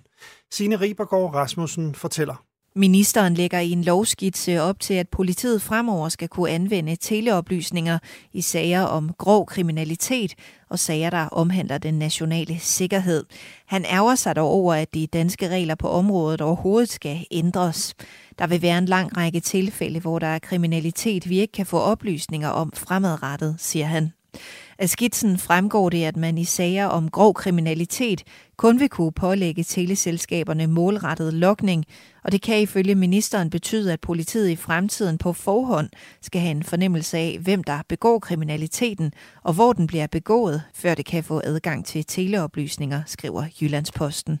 Signe Ribergaard Rasmussen fortæller. Ministeren lægger i en lovskitse op til, at politiet fremover skal kunne anvende teleoplysninger i sager om grov kriminalitet og sager, der omhandler den nationale sikkerhed. Han ærger sig dog over, at de danske regler på området overhovedet skal ændres. Der vil være en lang række tilfælde, hvor der er kriminalitet, vi ikke kan få oplysninger om fremadrettet, siger han. Af skitsen fremgår det, at man i sager om grov kriminalitet kun vil kunne pålægge teleselskaberne målrettet lokning, og det kan ifølge ministeren betyde, at politiet i fremtiden på forhånd skal have en fornemmelse af, hvem der begår kriminaliteten og hvor den bliver begået, før det kan få adgang til teleoplysninger, skriver Jyllandsposten.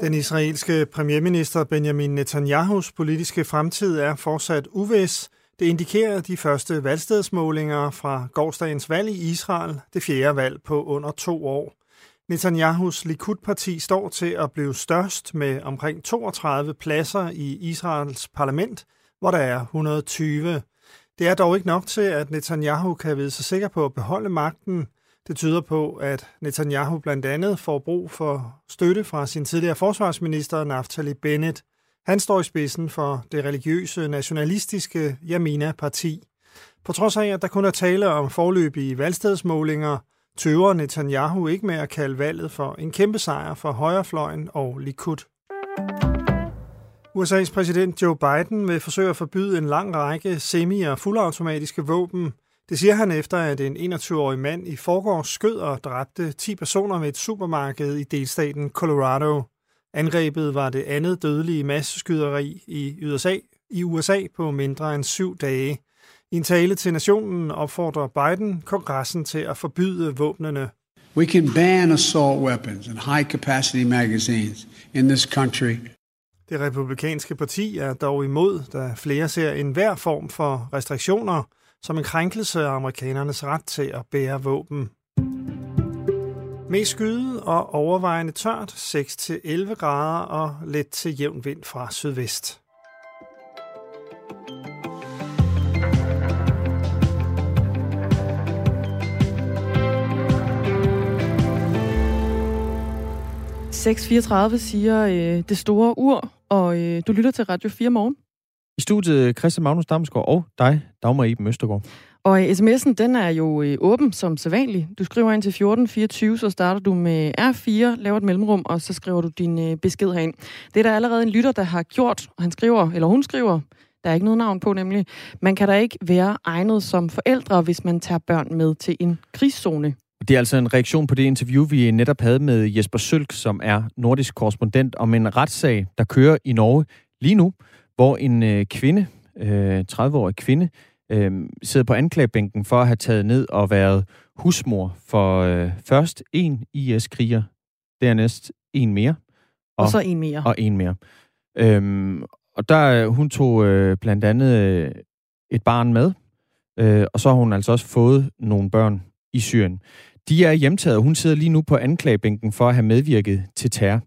Den israelske premierminister Benjamin Netanyahus politiske fremtid er fortsat uvis. Det indikerer de første valgstedsmålinger fra gårsdagens valg i Israel, det fjerde valg på under to år. Netanyahus Likud-parti står til at blive størst med omkring toogtredive pladser i Israels parlament, hvor der er et hundrede og tyve. Det er dog ikke nok til, at Netanyahu kan vide sig sikker på at beholde magten. Det tyder på, at Netanyahu blandt andet får brug for støtte fra sin tidligere forsvarsminister Naftali Bennett. Han står i spidsen for det religiøse, nationalistiske Yamina-parti. På trods af, at der kun er tale om forløbige valgstedsmålinger, tøver Netanyahu ikke med at kalde valget for en kæmpe sejr for højrefløjen og Likud. U S A's præsident Joe Biden vil forsøge at forbyde en lang række semi- og fuldautomatiske våben. Det siger han efter, at en enogtyve-årig mand i forgårs skød og dræbte ti personer ved et supermarked i delstaten Colorado. Angrebet var det andet dødelige masseskyderi i U S A, i U S A på mindre end syv dage. I en tale til nationen opfordrer Biden kongressen til at forbyde våbnene. We can ban assault weapons and high capacity magazines in this country. Det republikanske parti er dog imod, da flere ser enhver form for restriktioner som en krænkelse af amerikanernes ret til at bære våben. Mest skyde og overvejende tørt, seks til elleve grader og let til jævn vind fra sydvest. seks fireogtredive siger øh, det store ur, og øh, du lytter til Radio fire Morgen. I studiet Christian Magnus Damsgaard og dig, Dagmar Eben Østergaard. Og sms'en, den er jo øh, åben som sædvanligt. Du skriver ind til fjorten fireogtyve, så starter du med R fire, laver et mellemrum, og så skriver du din øh, besked herind. Det er der allerede en lytter, der har gjort, og han skriver, eller hun skriver, Der er ikke noget navn på, nemlig. Man kan da ikke være egnet som forældre, hvis man tager børn med til en krigszone. Det er altså en reaktion på det interview, vi netop havde med Jesper Sølk, som er nordisk korrespondent, om en retssag, der kører i Norge lige nu, hvor en kvinde, tredive-årig kvinde, sidder på anklagebænken for at have taget ned og været husmor for først en I S-kriger, dernæst en mere. Og, og så en mere. Og en mere. Øhm, og der, hun tog øh, blandt andet øh, et barn med, øh, og så har hun altså også fået nogle børn i Syrien. De er hjemtaget, og hun sidder lige nu på anklagebænken for at have medvirket til terror.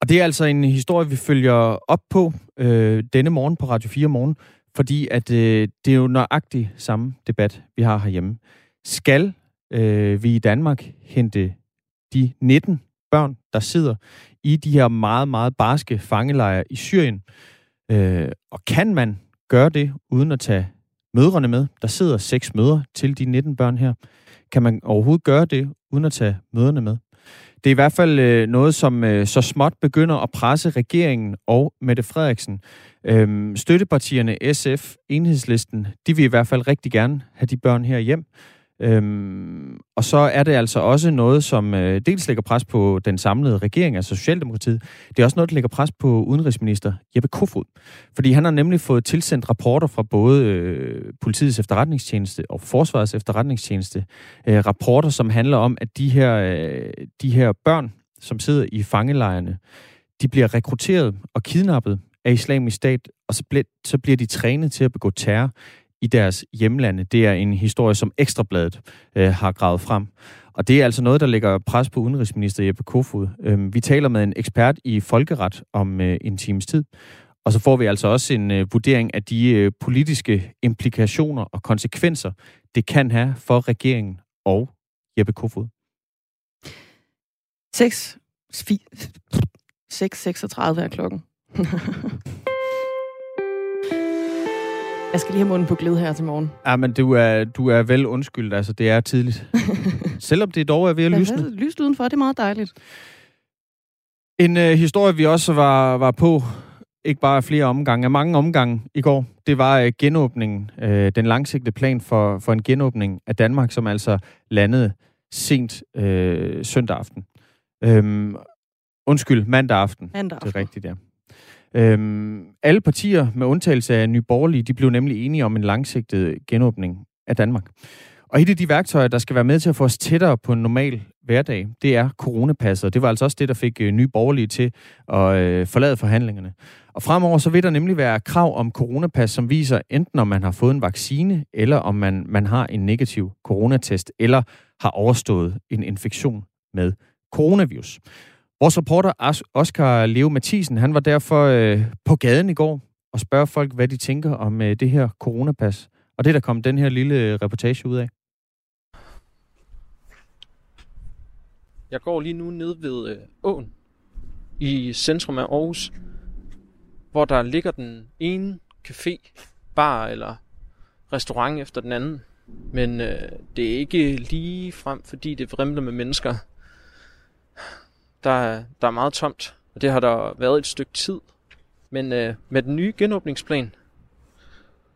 Og det er altså en historie, vi følger op på øh, denne morgen på Radio fire morgen, fordi at, øh, det er jo nøjagtig samme debat, vi har herhjemme. Skal øh, vi i Danmark hente de nitten børn, der sidder i de her meget, meget barske fangelejre i Syrien? Øh, og kan man gøre det uden at tage mødrene med? Der sidder seks mødre til de nitten børn her. Kan man overhovedet gøre det uden at tage mødrene med? Det er i hvert fald øh, noget, som øh, så småt begynder at presse regeringen og Mette Frederiksen. Øh, støttepartierne S F, Enhedslisten, de vil i hvert fald rigtig gerne have de børn her hjem. Øhm, og så er det altså også noget, som øh, dels lægger pres på den samlede regering, altså Socialdemokratiet. Det er også noget, der lægger pres på udenrigsminister Jeppe Kofod. Fordi han har nemlig fået tilsendt rapporter fra både øh, politiets efterretningstjeneste og forsvarets efterretningstjeneste. Øh, rapporter, som handler om, at de her, øh, de her børn, som sidder i fangelejrene, de bliver rekrutteret og kidnappet af Islamisk Stat, og så bliver, så bliver de trænet til at begå terror i deres hjemlande. Det er en historie, som Ekstrabladet øh, har gravet frem. Og det er altså noget, der lægger pres på udenrigsminister Jeppe Kofod. Øh, vi taler med en ekspert i folkeret om øh, en times tid. Og så får vi altså også en øh, vurdering af de øh, politiske implikationer og konsekvenser, det kan have for regeringen og Jeppe Kofod. seks seksogtredive er klokken. Jeg skal lige have munden på glæde her til morgen. Ja, men du er, du er vel undskyldt, altså det er tidligt. Selvom det dog er ved at lysne. Ja, lyst udenfor, det er meget dejligt. En øh, historie, vi også var, var på, ikke bare flere omgange, af mange omgange i går, det var øh, genåbningen, øh, den langsigtede plan for, for en genåbning af Danmark, som altså landede sent øh, søndag aften. Øhm, undskyld, mandag aften. Mandag aften. Det er rigtigt, ja. Øhm, alle partier, med undtagelse af Nye Borgerlige, de blev nemlig enige om en langsigtet genåbning af Danmark. Og et af de værktøjer, der skal være med til at få os tættere på en normal hverdag, det er coronapasset. Det var altså også det, der fik Nye Borgerlige til at øh, forlade forhandlingerne. Og fremover så vil der nemlig være krav om coronapas, som viser enten om man har fået en vaccine, eller om man, man har en negativ coronatest, eller har overstået en infektion med coronavirus. Vores reporter Oscar Leo Mathisen, han var derfor øh, på gaden i går og spørger folk, hvad de tænker om øh, det her coronapas. Og det, der kom den her lille reportage ud af. Jeg går lige nu ned ved øh, åen i centrum af Aarhus, hvor der ligger den ene café, bar eller restaurant efter den anden. Men øh, det er ikke lige frem, fordi det vrimler med mennesker. Der, der er meget tomt, og det har der været et stykke tid. Men øh, med den nye genåbningsplan,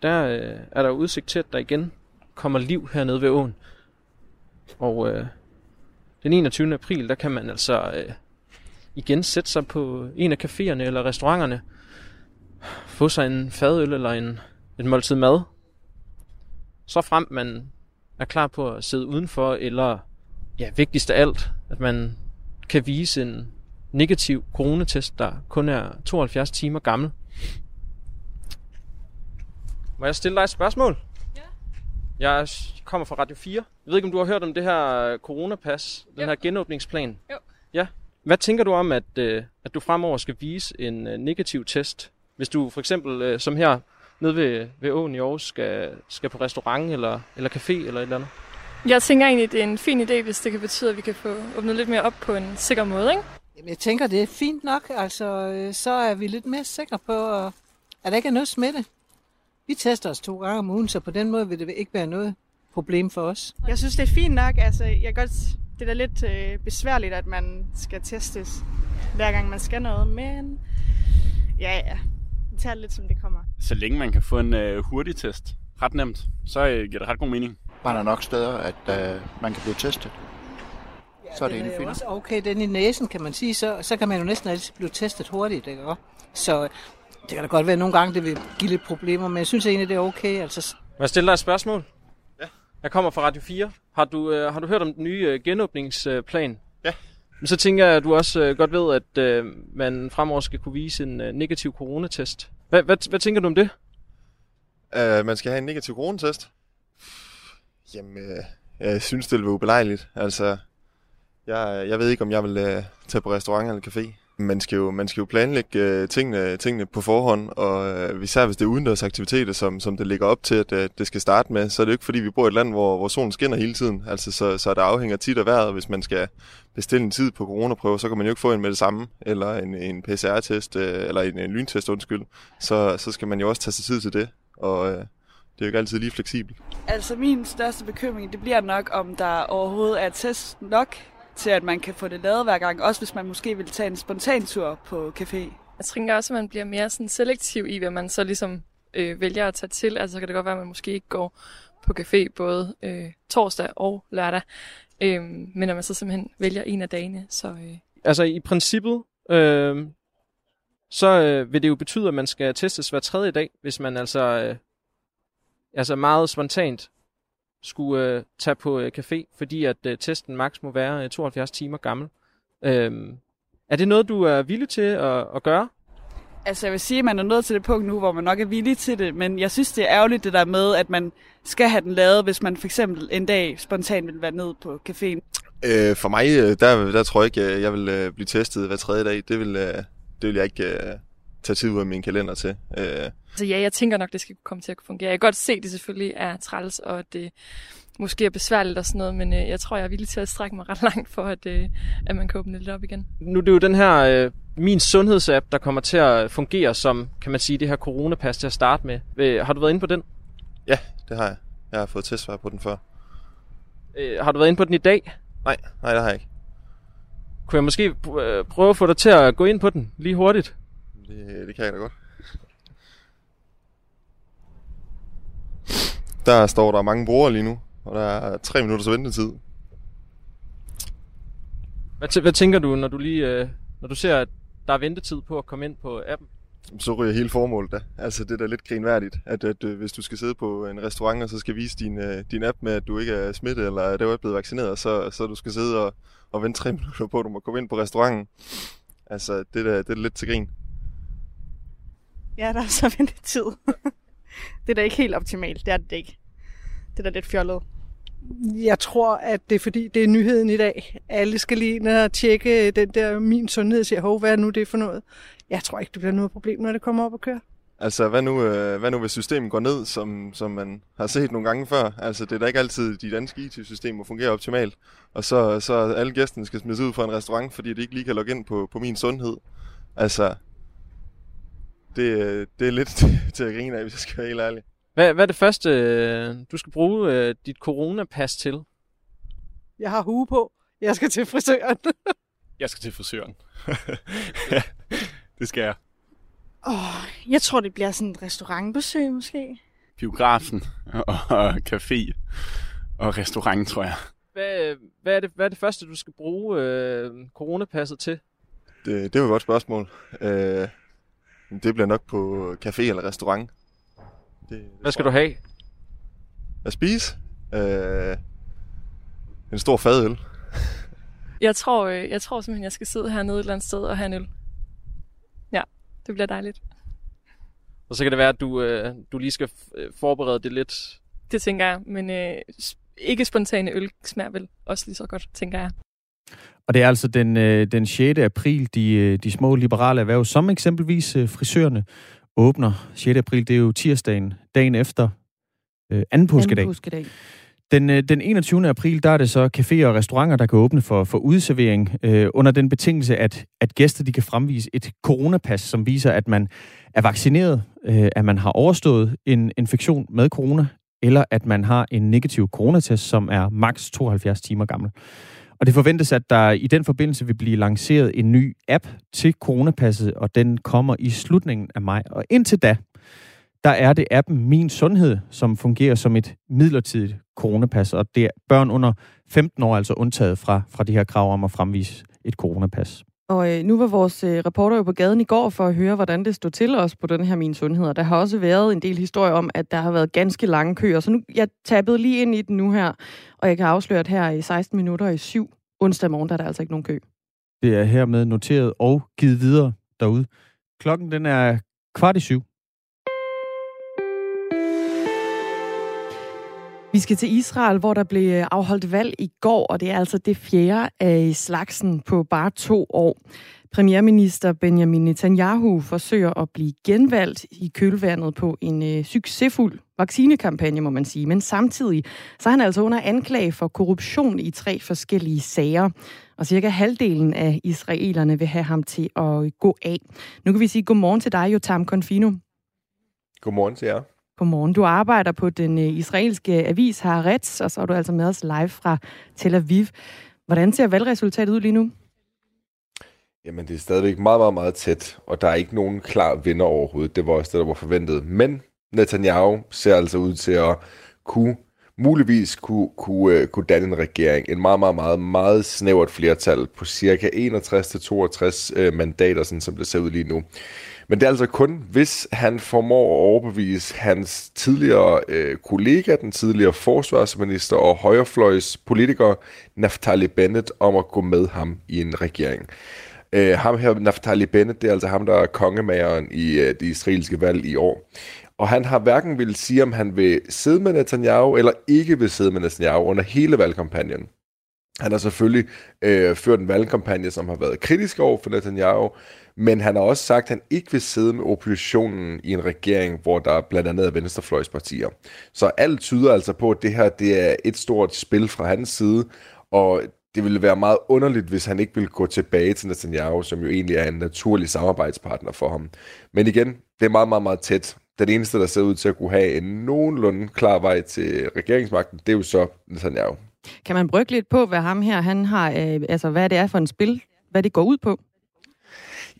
der øh, er der udsigt til, at der igen kommer liv hernede ved åen. Og øh, den enogtyvende april, der kan man altså øh, igen sætte sig på en af caféerne eller restauranterne, få sig en fadøl eller en, et måltid mad. Så frem man er klar på at sidde udenfor, eller ja, vigtigst af alt, at man kan vise en negativ coronatest, der kun er tooghalvfjerds timer gammel. Må jeg stille dig et spørgsmål? Ja. Jeg kommer fra Radio fire. Jeg ved ikke, om du har hørt om det her coronapas, jo. Den her genåbningsplan. Jo. Ja. Hvad tænker du om, at, at du fremover skal vise en negativ test? Hvis du for eksempel, som her, nede ved, ved åen i Aarhus, skal, skal på restaurant eller, eller café eller et eller andet? Jeg tænker egentlig, det er en fin idé, hvis det kan betyde, at vi kan få åbnet lidt mere op på en sikker måde, ikke? Jamen, jeg tænker, det er fint nok. Altså, så er vi lidt mere sikre på, at der ikke er noget smitte. Vi tester os to gange om ugen, så på den måde vil det ikke være noget problem for os. Jeg synes, det er fint nok. Altså, jeg godt, det er da lidt øh, besværligt, at man skal testes hver gang, man skal noget, men ja, ja. tager det lidt, som det kommer. Så længe man kan få en øh, hurtig test, ret nemt, så øh, giver det ret god mening. Man er nok steder, at øh, man kan blive testet. Ja, så er det, det er også okay, den i næsen, kan man sige. Så, så kan man jo næsten altid blive testet hurtigt, ikke? Så det kan da godt være, nogle gange det vil give lidt problemer, men jeg synes egentlig, det er okay. Altså. Må jeg stille dig et spørgsmål? Ja. Jeg kommer fra Radio fire. Har du, øh, har du hørt om den nye øh, genåbningsplan? Ja. Men så tænker jeg, at du også øh, godt ved, at øh, man fremover skal kunne vise en øh, negativ coronatest. Hvad, hvad, hvad tænker du om det? Uh, man skal have en negativ coronatest? Jamen, øh, jeg synes, det ville være ubelejligt. Altså, jeg, jeg ved ikke, om jeg vil øh, tage på restaurant eller café. Man skal jo, man skal jo planlægge øh, tingene, tingene på forhånd, og øh, især hvis det er udendørs aktiviteter, som, som det ligger op til, at øh, det skal starte med, så er det jo ikke, fordi vi bor i et land, hvor, hvor solen skinner hele tiden. Altså, så, så det afhænger tit af vejret. Hvis man skal bestille en tid på coronaprøve, så kan man jo ikke få en med det samme, eller en, en P C R-test, øh, eller en, en lyntest, undskyld. Så, så skal man jo også tage sig tid til det, og... Øh, det er jo ikke altid lige fleksibelt. Altså min største bekymring, det bliver nok, om der overhovedet er test nok til, at man kan få det lavet hver gang. Også hvis man måske vil tage en spontan tur på café. Jeg tænker også, at man bliver mere sådan selektiv i, hvad man så ligesom øh, vælger at tage til. Altså så kan det godt være, at man måske ikke går på café både øh, torsdag og lørdag. Øh, men at man så simpelthen vælger en af dagene. Så, øh... Altså i princippet... Øh, så øh, vil det jo betyde, at man skal testes hver tredje dag, hvis man altså... Øh... altså meget spontant skulle øh, tage på øh, café, fordi at øh, testen maks må være øh, tooghalvfjerds timer gammel. Øhm, er det noget, du er villig til at, at gøre? Altså jeg vil sige, at man er nået til det punkt nu, hvor man nok er villig til det, men jeg synes, det er ærgerligt det der med, at man skal have den lavet, hvis man for eksempel en dag spontant vil være ned på caféen. Øh, for mig, der, der tror jeg ikke, jeg vil blive testet hver tredje dag. Det vil, det vil jeg ikke... tage tid ud af min kalender til. Øh. Så ja, jeg tænker nok, det skal komme til at fungere. Jeg kan godt se, at det selvfølgelig er træls, og at det måske er besværligt og sådan noget, men øh, jeg tror, jeg er villig til at strække mig ret langt for, at, øh, at man kan åbne lidt op igen. Nu er det jo den her øh, Min Sundheds-app, der kommer til at fungere som, kan man sige, det her coronapas til at starte med. Øh, har du været inde på den? Ja, det har jeg. Jeg har fået testsvar på den før. Øh, har du været inde på den i dag? Nej, nej, det har jeg ikke. Kunne jeg måske prøve at få dig til at gå ind på den lige hurtigt? Det, det kan jeg da godt. Der står der mange brugere lige nu, og der er tre minutters ventetid. Hvad, t- hvad tænker du, når du lige, øh, når du ser, at der er ventetid på at komme ind på appen? Så ryger hele formålet da. Altså det er da lidt grinværdigt, at, at hvis du skal sidde på en restaurant, og så skal vise din, din app med, at du ikke er smittet, eller at du er blevet vaccineret, så, så du skal sidde og, og vente tre minutter på, at du må komme ind på restauranten. Altså det er da lidt til grin. Ja, der er så ventetid. Det er da ikke helt optimalt. Det er det ikke. Det er da lidt fjollet. Jeg tror, at det er fordi, det er nyheden i dag. Alle skal lige ind og tjekke den der Min Sundhed og siger, hov, hvad er nu det for noget? Jeg tror ikke, det bliver noget problem, når det kommer op og kører. Altså, hvad nu, hvad nu hvis systemet går ned, som, som man har set nogle gange før? Altså, det er da ikke altid de danske I T-systemer fungerer optimalt. Og så, så alle gæsterne skal smides ud fra en restaurant, fordi de ikke lige kan logge ind på, på Min Sundhed. Altså... Det, det er lidt til at grine af, hvis jeg skal være helt ærlig. Hvad, hvad er det første, du skal bruge dit coronapas til? Jeg har hue på. Jeg skal til frisøren. Jeg skal til frisøren. Ja, det skal jeg. Oh, jeg tror, det bliver sådan et restaurantbesøg måske. Biografen og café og restaurant, tror jeg. Hvad, hvad, er det, hvad er det første, du skal bruge øh, coronapasset til? Det, det er jo et godt spørgsmål. Øh... Det bliver nok på café eller restaurant. Det, det Hvad skal du have? At spise? Øh, en stor fadøl. jeg, tror, jeg tror simpelthen, jeg skal sidde hernede et eller andet sted og have en øl. Ja, det bliver dejligt. Og så kan det være, at du, øh, du lige skal forberede det lidt. Det tænker jeg, men øh, ikke spontane øl smager vel også lige så godt, tænker jeg. Og det er altså den, den sjette april, de, de små liberale erhverv, som eksempelvis frisørerne, åbner. sjette april, det er jo tirsdagen, dagen efter øh, anden påskedag. Anden påskedag. Den, den enogtyvende april, der er det så caféer og restauranter, der kan åbne for, for udservering, øh, under den betingelse, at, at gæster de kan fremvise et coronapas, som viser, at man er vaccineret, øh, at man har overstået en infektion med corona, eller at man har en negativ coronatest, som er maks tooghalvfjerds timer gammel. Og det forventes, at der i den forbindelse vil blive lanceret en ny app til coronapasset, og den kommer i slutningen af maj. Og indtil da, der er det appen Min Sundhed, som fungerer som et midlertidigt coronapas, og det er børn under femten år altså undtaget fra, fra de her krav om at fremvise et coronapas. Og øh, nu var vores øh, reporter jo på gaden i går for at høre, hvordan det stod til os på den her Min Sundhed. Og der har også været en del historie om, at der har været ganske lange køer. Så nu, jeg tappede lige ind i den nu her, og jeg kan afsløre, at her i seksten minutter i syv onsdag morgen, der er der altså ikke nogen kø. Det er hermed noteret og givet videre derude. Klokken den er kvart i syv. Vi skal til Israel, hvor der blev afholdt valg i går, og det er altså det fjerde af slagsen på bare to år. Premierminister Benjamin Netanyahu forsøger at blive genvalgt i kølvandet på en succesfuld vaccinekampagne, må man sige. Men samtidig så er han altså under anklage for korruption i tre forskellige sager. Og cirka halvdelen af israelerne vil have ham til at gå af. Nu kan vi sige godmorgen til dig, Yotam Confino. Godmorgen til jer. Godmorgen. Du arbejder på den israelske avis Haaretz, og så er du altså med os live fra Tel Aviv. Hvordan ser valgresultatet ud lige nu? Jamen, det er stadigvæk meget, meget, meget tæt, og der er ikke nogen klar vinder overhovedet. Det var også det, der var forventet. Men Netanyahu ser altså ud til at kunne, muligvis kunne, kunne, kunne danne en regering. En meget, meget, meget, meget snævert flertal på cirka enogtres til toogtres mandater, sådan som det ser ud lige nu. Men det er altså kun, hvis han formår at overbevise hans tidligere øh, kollega, den tidligere forsvarsminister og højrefløjs politiker Naftali Bennett, om at gå med ham i en regering. Øh, ham her, Naftali Bennett, det er altså ham, der er kongemageren i øh, det israelske valg i år. Og han har hverken ville sige, om han vil sidde med Netanyahu eller ikke vil sidde med Netanyahu under hele valgkampagnen. Han har selvfølgelig øh, ført en valgkampagne, som har været kritisk over for Netanyahu, men han har også sagt, at han ikke vil sidde med oppositionen i en regering, hvor der blandt andet er venstrefløjspartier. Så alt tyder altså på, at det her det er et stort spil fra hans side, og det ville være meget underligt, hvis han ikke ville gå tilbage til Netanyahu, som jo egentlig er en naturlig samarbejdspartner for ham. Men igen, det er meget, meget, meget tæt. Den eneste, der ser ud til at kunne have en nogenlunde klar vej til regeringsmagten, det er jo så Netanyahu. Kan man brygge lidt på, hvad ham her, han har, øh, altså hvad det er for en spil, hvad det går ud på?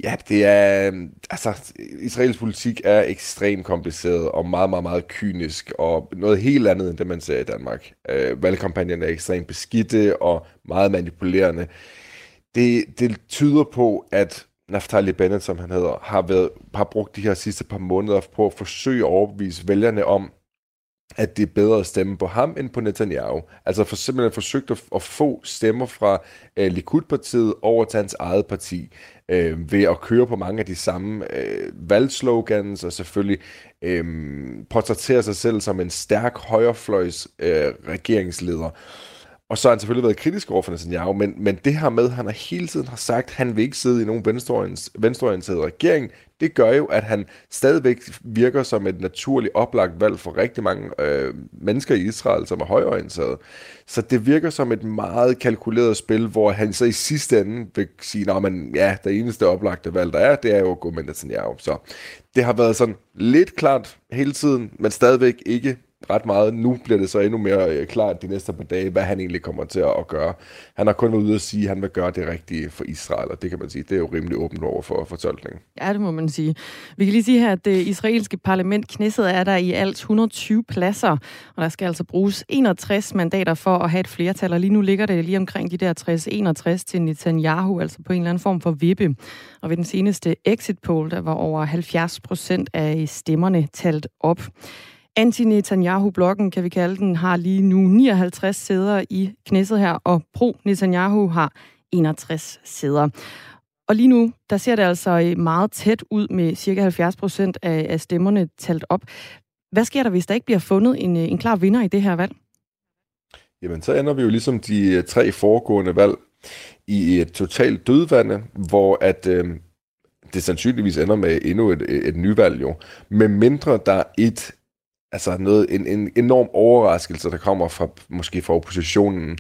Ja, det er, altså, Israels politik er ekstremt kompliceret og meget, meget, meget kynisk og noget helt andet, end det man ser i Danmark. Øh, valgkampagnerne er ekstremt beskidte og meget manipulerende. Det, det tyder på, at Naftali Bennett, som han hedder, har, været, har brugt de her sidste par måneder på at forsøge at overbevise vælgerne om, at det er bedre at stemme på ham end på Netanyahu. Altså for simpelthen forsøgt at, at få stemmer fra øh, Likud-partiet over til hans eget parti, øh, ved at køre på mange af de samme øh, valgslogans, og selvfølgelig øh, portrættere sig selv som en stærk højrefløjs øh, regeringsleder. Og så har han selvfølgelig været kritisk over for Netanyahu, men, men det her med, at han har hele tiden har sagt, at han vil ikke sidde i nogen venstreorienteret regering, det gør jo, at han stadigvæk virker som et naturligt oplagt valg for rigtig mange øh, mennesker i Israel, som er højreorienteret. Så det virker som et meget kalkuleret spil, hvor han så i sidste ende vil sige, at ja, det eneste oplagte valg, der er, det er jo at gå med Netanyahu. Så det har været sådan lidt klart hele tiden, men stadigvæk ikke ret meget. Nu bliver det så endnu mere klart de næste par dage, hvad han egentlig kommer til at gøre. Han har kun været ude at sige, at han vil gøre det rigtige for Israel, og det kan man sige, det er jo rimelig åbent over for fortolkningen. Ja, det må man sige. Vi kan lige sige her, at det israelske parlament knæsset er der i alt et hundrede og tyve pladser, og der skal altså bruges enogtres mandater for at have et flertal, og lige nu ligger det lige omkring de der tres til enogtres til Netanyahu, altså på en eller anden form for vippe. Og ved den seneste exit poll, der var over halvfjerds procent af stemmerne talt op. Anti-Netanyahu-blokken, kan vi kalde den, har lige nu nioghalvtreds sæder i knæsset her, og pro-Netanyahu har enogtres sæder. Og lige nu, der ser det altså meget tæt ud med cirka halvfjerds procent af stemmerne talt op. Hvad sker der, hvis der ikke bliver fundet en, en klar vinder i det her valg? Jamen, så ender vi jo ligesom de tre foregående valg i et totalt dødvande, hvor at Øh det sandsynligvis ender med endnu et, et, et nyvalg jo, med mindre der er et, altså noget, en, en enorm overraskelse, der kommer fra, måske fra oppositionen.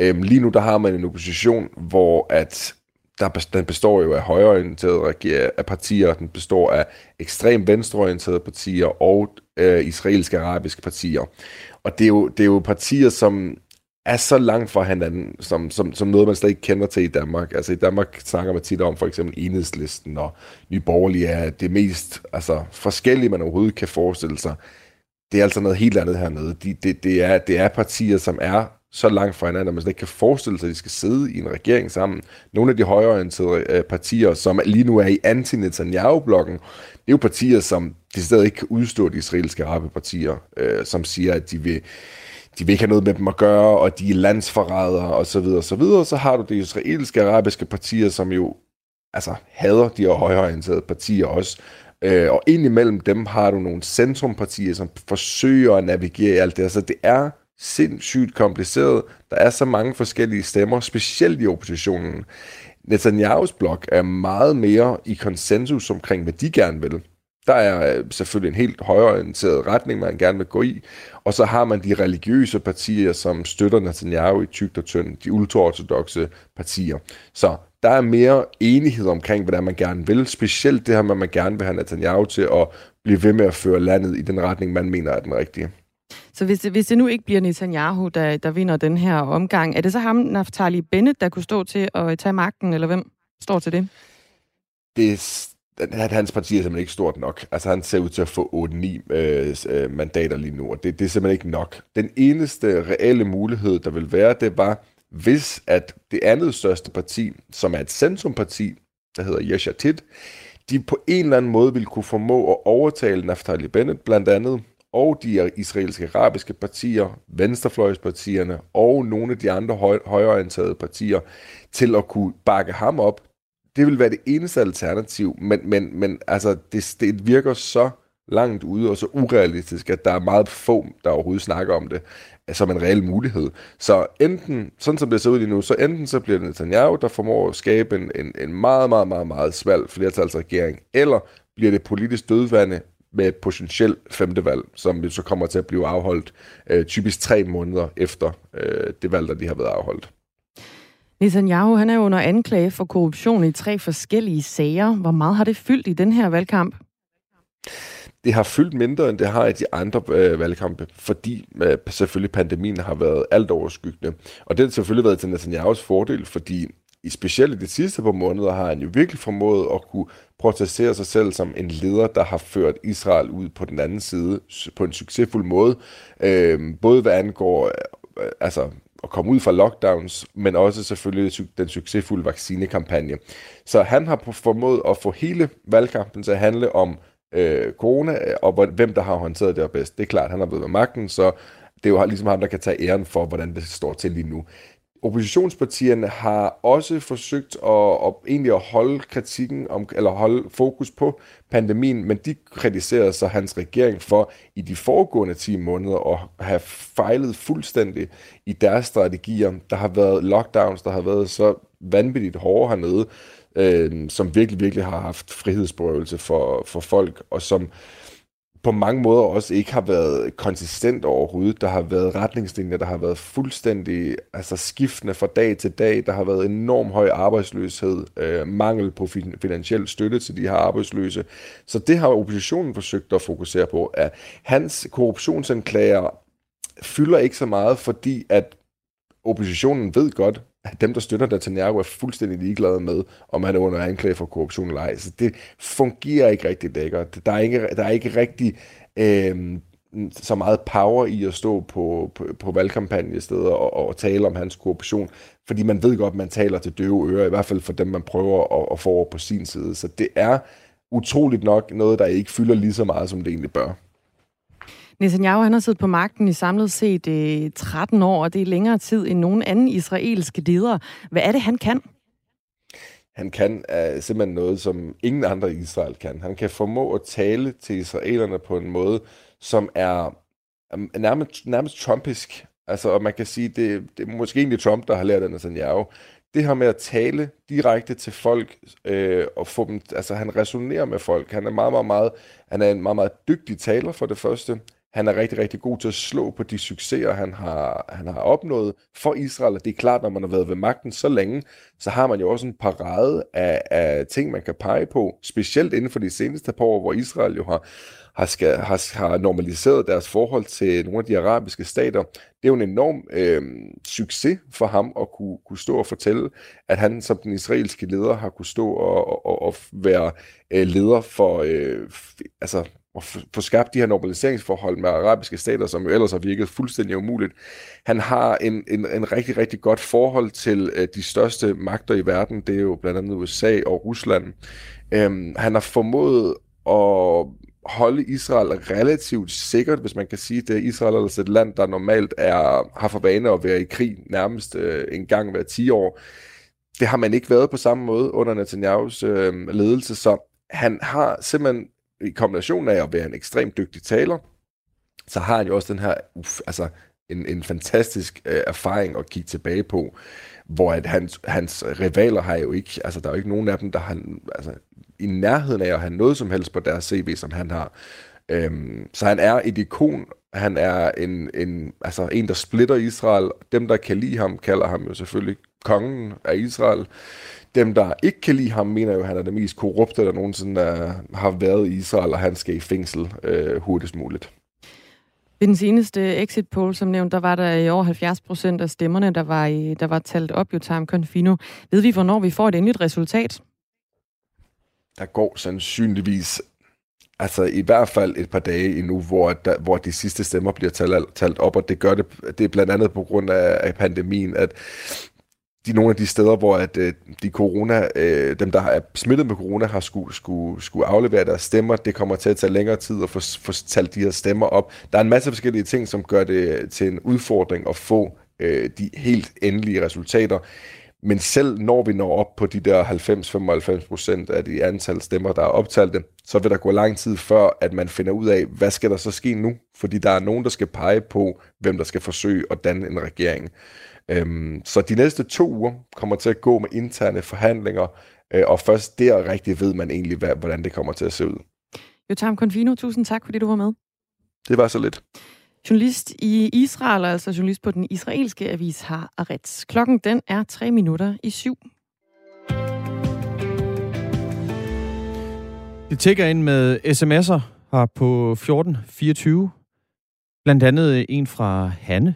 Øhm, lige nu der har man en opposition, hvor at der, den består jo af højreorienterede af partier, den består af ekstremt venstreorienterede partier og øh, israelske arabiske partier. Og det er jo, det er jo partier, som er så langt fra hinanden, som, som, som noget, man slet ikke kender til i Danmark. Altså i Danmark snakker man tit om for eksempel Enhedslisten, og Nye Borgerlige er det mest altså, forskellige, man overhovedet kan forestille sig. Det er altså noget helt andet hernede. De, det, det, er, det er partier, som er så langt fra hinanden, at man slet ikke kan forestille sig, at de skal sidde i en regering sammen. Nogle af de højreorienterede partier, som lige nu er i anti-Netanyahu-blokken, det er jo partier, som de stadig ikke kan udstå de israelske arabepartier, øh, som siger, at de vil... De vil ikke have noget med dem at gøre, og de er landsforrædere og så videre og så videre. Så har du de israelske arabiske partier, som jo altså hader de her højreorienterede partier også. Øh, og indimellem dem har du nogle centrumpartier, som forsøger at navigere i alt det. Så det er sindssygt kompliceret. Der er så mange forskellige stemmer, specielt i oppositionen. Netanyahus blok er meget mere i konsensus omkring, hvad de gerne vil. Der er selvfølgelig en helt højreorienteret retning, man gerne vil gå i. Og så har man de religiøse partier, som støtter Netanyahu i tykt og tyndt, de ultraortodokse partier. Så der er mere enighed omkring, hvordan man gerne vil. Specielt det her med, at man gerne vil have Netanyahu til at blive ved med at føre landet i den retning, man mener er den rigtige. Så hvis det, hvis det nu ikke bliver Netanyahu, der, der vinder den her omgang, er det så ham, Naftali Bennett, der kunne stå til at tage magten, eller hvem står til det? Det er... Hans parti er simpelthen ikke stort nok. Altså han ser ud til at få otte ni øh, mandater lige nu, og det, det er simpelthen ikke nok. Den eneste reelle mulighed, der vil være, det var, hvis at det andet største parti, som er et centrumparti, der hedder Yesh Atid, de på en eller anden måde ville kunne formå at overtale Naftali Bennett blandt andet, og de israelske arabiske partier, venstrefløjspartierne og nogle af de andre høj, højreorienterede partier, til at kunne bakke ham op. Det vil være det eneste alternativ, men, men, men altså, det, det virker så langt ude og så urealistisk, at der er meget få, der overhovedet snakker om det som en reel mulighed. Så enten, sådan som det ser ud lige nu, så enten så bliver det Netanyahu, der formår at skabe en, en, en meget, meget, meget, meget smal flertalsregering, eller bliver det politisk dødvande med et potentielt femte valg, som så kommer til at blive afholdt øh, typisk tre måneder efter øh, det valg, der lige har været afholdt. Netanyahu, han er under anklage for korruption i tre forskellige sager. Hvor meget har det fyldt i den her valgkamp? Det har fyldt mindre, end det har i de andre øh, valgkampe, fordi øh, selvfølgelig pandemien har været alt overskyggende. Og det har selvfølgelig været til Netanyahus fordel, fordi i specielt i de sidste par måneder har han jo virkelig formået at kunne protestere sig selv som en leder, der har ført Israel ud på den anden side på en succesfuld måde. Øh, både hvad angår... Øh, altså, at komme ud fra lockdowns, men også selvfølgelig den succesfulde vaccinekampagne. Så han har formået at få hele valgkampen til at handle om øh, corona, og hvem der har håndteret det bedst. Det er klart, han har været med magten, så det er jo ligesom ham, der kan tage æren for, hvordan det står til lige nu. Oppositionspartierne har også forsøgt at, at egentlig at holde kritikken om, eller holde fokus på pandemien, men de kritiserede så hans regering for i de foregående ti måneder at have fejlet fuldstændig i deres strategier. Der har været lockdowns, der har været så vanvittigt hårde hernede, øh, som virkelig, virkelig har haft frihedsberøvelse for, for folk, og som på mange måder også ikke har været konsistent overhovedet. Der har været retningslinjer, der har været fuldstændig altså skiftende fra dag til dag. Der har været enorm høj arbejdsløshed, øh, mangel på fin- finansiel støtte til de her arbejdsløse. Så det har oppositionen forsøgt at fokusere på, at hans korruptionsanklager fylder ikke så meget, fordi at oppositionen ved godt, at dem, der støtter Netanyahu, er fuldstændig ligeglade med, om han er under anklage for korruption eller ej. Så det fungerer ikke rigtig lækkert. Der er ikke, der er ikke rigtig øh, så meget power i at stå på, på, på valgkampagnesteder og, og tale om hans korruption, fordi man ved godt, at man taler til døve ører, i hvert fald for dem, man prøver at, at få over på sin side. Så det er utroligt nok noget, der ikke fylder lige så meget, som det egentlig bør. Netanyahu, han har siddet på magten i samlet set øh, tretten år, og det er længere tid end nogen anden israelske leder. Hvad er det, han kan? Han kan uh, simpelthen noget, som ingen andre i Israel kan. Han kan formå at tale til israelerne på en måde, som er um, nærmest, nærmest trumpisk. Altså, og man kan sige, det, det er måske egentlig Trump, der har lært af Netanyahu. Det her med at tale direkte til folk øh, og få dem, altså han resonerer med folk. Han er, meget, meget, meget, han er en meget, meget dygtig taler for det første. Han er rigtig, rigtig god til at slå på de succeser, han har, han har opnået for Israel. Og det er klart, når man har været ved magten så længe, så har man jo også en parade af, af ting, man kan pege på. Specielt inden for de seneste par år, hvor Israel jo har, har, skal, har, har normaliseret deres forhold til nogle af de arabiske stater. Det er jo en enorm øh, succes for ham at kunne, kunne stå og fortælle, at han som den israelske leder har kunne stå og, og, og være øh, leder for, øh, altså, at få skabt de her normaliseringsforhold med arabiske stater, som jo ellers har virket fuldstændig umuligt. Han har en, en, en rigtig, rigtig godt forhold til øh, de største magter i verden. Det er jo blandt andet U S A og Rusland. Øhm, han har formået at holde Israel relativt sikkert, hvis man kan sige det. Israel er altså et land, der normalt er, har for vane at være i krig nærmest øh, en gang hver ti år. Det har man ikke været på samme måde under Netanyahus øh, ledelse, så han har simpelthen i kombination af at være en ekstremt dygtig taler, så har han jo også den her, uff, altså en, en fantastisk øh, erfaring at kigge tilbage på, hvor at hans, hans rivaler har jo ikke, altså der er jo ikke nogen af dem, der har altså, i nærheden af at have noget som helst på deres C V, som han har. Øhm, så han er et ikon, han er en, en, altså en, der splitter Israel. Dem, der kan lide ham, kalder ham jo selvfølgelig kongen af Israel. Dem, der ikke kan lide ham, mener jo, at han er det mest korrupte, der nogensinde er, har været i Israel, og han skal i fængsel øh, hurtigst muligt. Ved den seneste exit poll, som nævnt, der var der i over halvfjerds procent af stemmerne, der var, i, der var talt op, Yotam Confino. Ved vi, hvornår vi får et endeligt resultat? Der går sandsynligvis, altså i hvert fald et par dage endnu, hvor, der, hvor de sidste stemmer bliver talt, talt op, og det gør det, det er blandt andet på grund af, af pandemien, at de nogle af de steder, hvor at de corona, øh, dem der er smittet med corona, har skulle, skulle, skulle aflevere deres stemmer. Det kommer til at tage længere tid at få, få talt de her stemmer op. Der er en masse forskellige ting, som gør det til en udfordring at få øh, de helt endelige resultater. Men selv når vi når op på de der halvfems til femoghalvfems procent af de antal stemmer, der er optalte, så vil der gå lang tid før, at man finder ud af, hvad skal der så ske nu? Fordi der er nogen, der skal pege på, hvem der skal forsøge at danne en regering. Så de næste to uger kommer til at gå med interne forhandlinger, og først der rigtig ved man egentlig, hvordan det kommer til at se ud. Yotam Confino, tusind tak, fordi du var med. Det var så lidt. Journalist i Israel, altså journalist på den israelske avis Haaretz. Klokken den er tre minutter i syv. Det tækker ind med sms'er her på fjorten fireogtyve. Blandt andet en fra Hanne.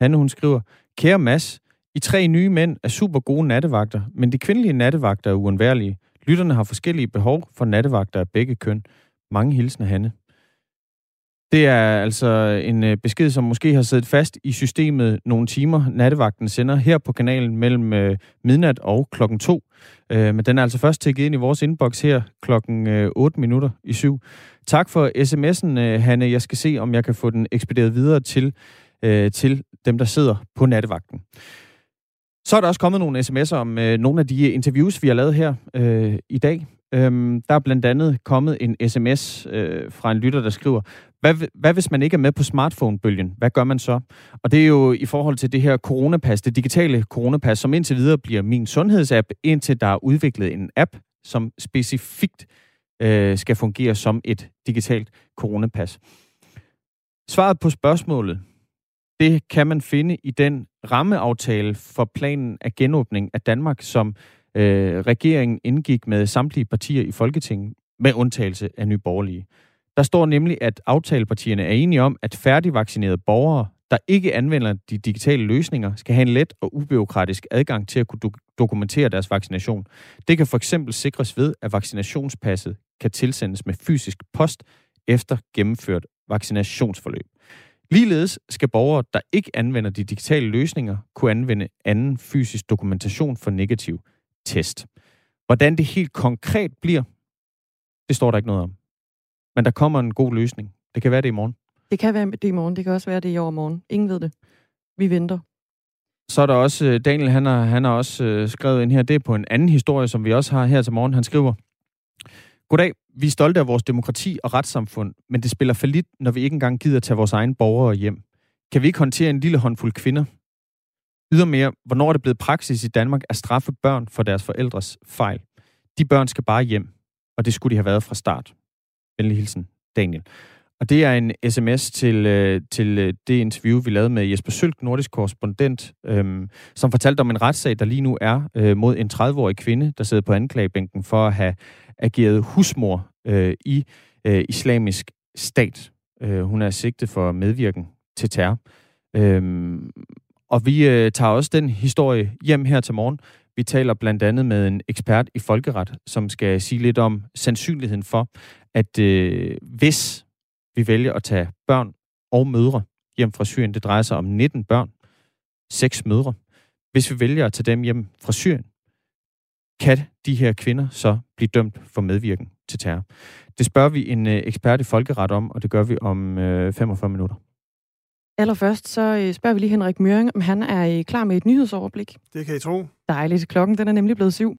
Hanne, hun skriver: Kære Mads, I tre nye mænd er super gode nattevagter, men de kvindelige nattevagter er uundværlige. Lytterne har forskellige behov for nattevagter af begge køn. Mange hilsner, Hanne. Det er altså en besked, som måske har siddet fast i systemet nogle timer. Nattevagten sender her på kanalen mellem midnat og klokken to. Men den er altså først tækket ind i vores inbox her klokken otte minutter i syv. Tak for sms'en, Hanne. Jeg skal se, om jeg kan få den ekspederet videre til til dem, der sidder på nattevagten. Så er der også kommet nogle sms'er om øh, nogle af de interviews, vi har lavet her øh, i dag. Øhm, der er blandt andet kommet en sms øh, fra en lytter, der skriver: hvad, hvad hvis man ikke er med på smartphone-bølgen? Hvad gør man så? Og det er jo i forhold til det her coronapas, det digitale coronapas, som indtil videre bliver Min Sundhedsapp, indtil der er udviklet en app, som specifikt øh, skal fungere som et digitalt coronapas. Svaret på spørgsmålet, det kan man finde i den rammeaftale for planen af genåbning af Danmark, som øh, regeringen indgik med samtlige partier i Folketinget, med undtagelse af Nye Borgerlige. Der står nemlig, at aftalepartierne er enige om, at færdigvaccinerede borgere, der ikke anvender de digitale løsninger, skal have en let og ubureaukratisk adgang til at kunne do- dokumentere deres vaccination. Det kan for eksempel sikres ved, at vaccinationspasset kan tilsendes med fysisk post efter gennemført vaccinationsforløb. Ligeledes skal borgere, der ikke anvender de digitale løsninger, kunne anvende anden fysisk dokumentation for negativ test. Hvordan det helt konkret bliver, det står der ikke noget om. Men der kommer en god løsning. Det kan være det i morgen. Det kan være det i morgen. Det kan også være det i overmorgen. Ingen ved det. Vi venter. Så er der også, Daniel, han har, han har også skrevet ind her, det er på en anden historie, som vi også har her til morgen. Han skriver: Goddag, vi er stolte af vores demokrati og retssamfund, men det spiller fallit, når vi ikke engang gider tage vores egne borgere hjem. Kan vi ikke håndtere en lille håndfuld kvinder? Ydermere, hvornår er det blevet praksis i Danmark at straffe børn for deres forældres fejl? De børn skal bare hjem, og det skulle de have været fra start. Venlig hilsen, Daniel. Og det er en sms til, til det interview, vi lavede med Jesper Sølk, nordisk korrespondent, øhm, som fortalte om en retssag, der lige nu er øh, mod en tredive-årig kvinde, der sidder på anklagebænken for at have ageret husmor øh, i øh, islamisk stat. Øh, hun er sigtet for medvirken til terror. Øh, og vi øh, tager også den historie hjem her til morgen. Vi taler blandt andet med en ekspert i folkeret, som skal sige lidt om sandsynligheden for, at øh, hvis vi vælger at tage børn og mødre hjem fra Syrien, det drejer sig om nitten børn, seks mødre. Hvis vi vælger at tage dem hjem fra Syrien, kan de her kvinder så blive dømt for medvirken til terror? Det spørger vi en ekspert i folkeret om, og det gør vi om femogfyrre minutter. Allerførst så spørger vi lige Henrik Møring, om han er klar med et nyhedsoverblik. Det kan I tro. Dejligt. Klokken den er nemlig blevet syv.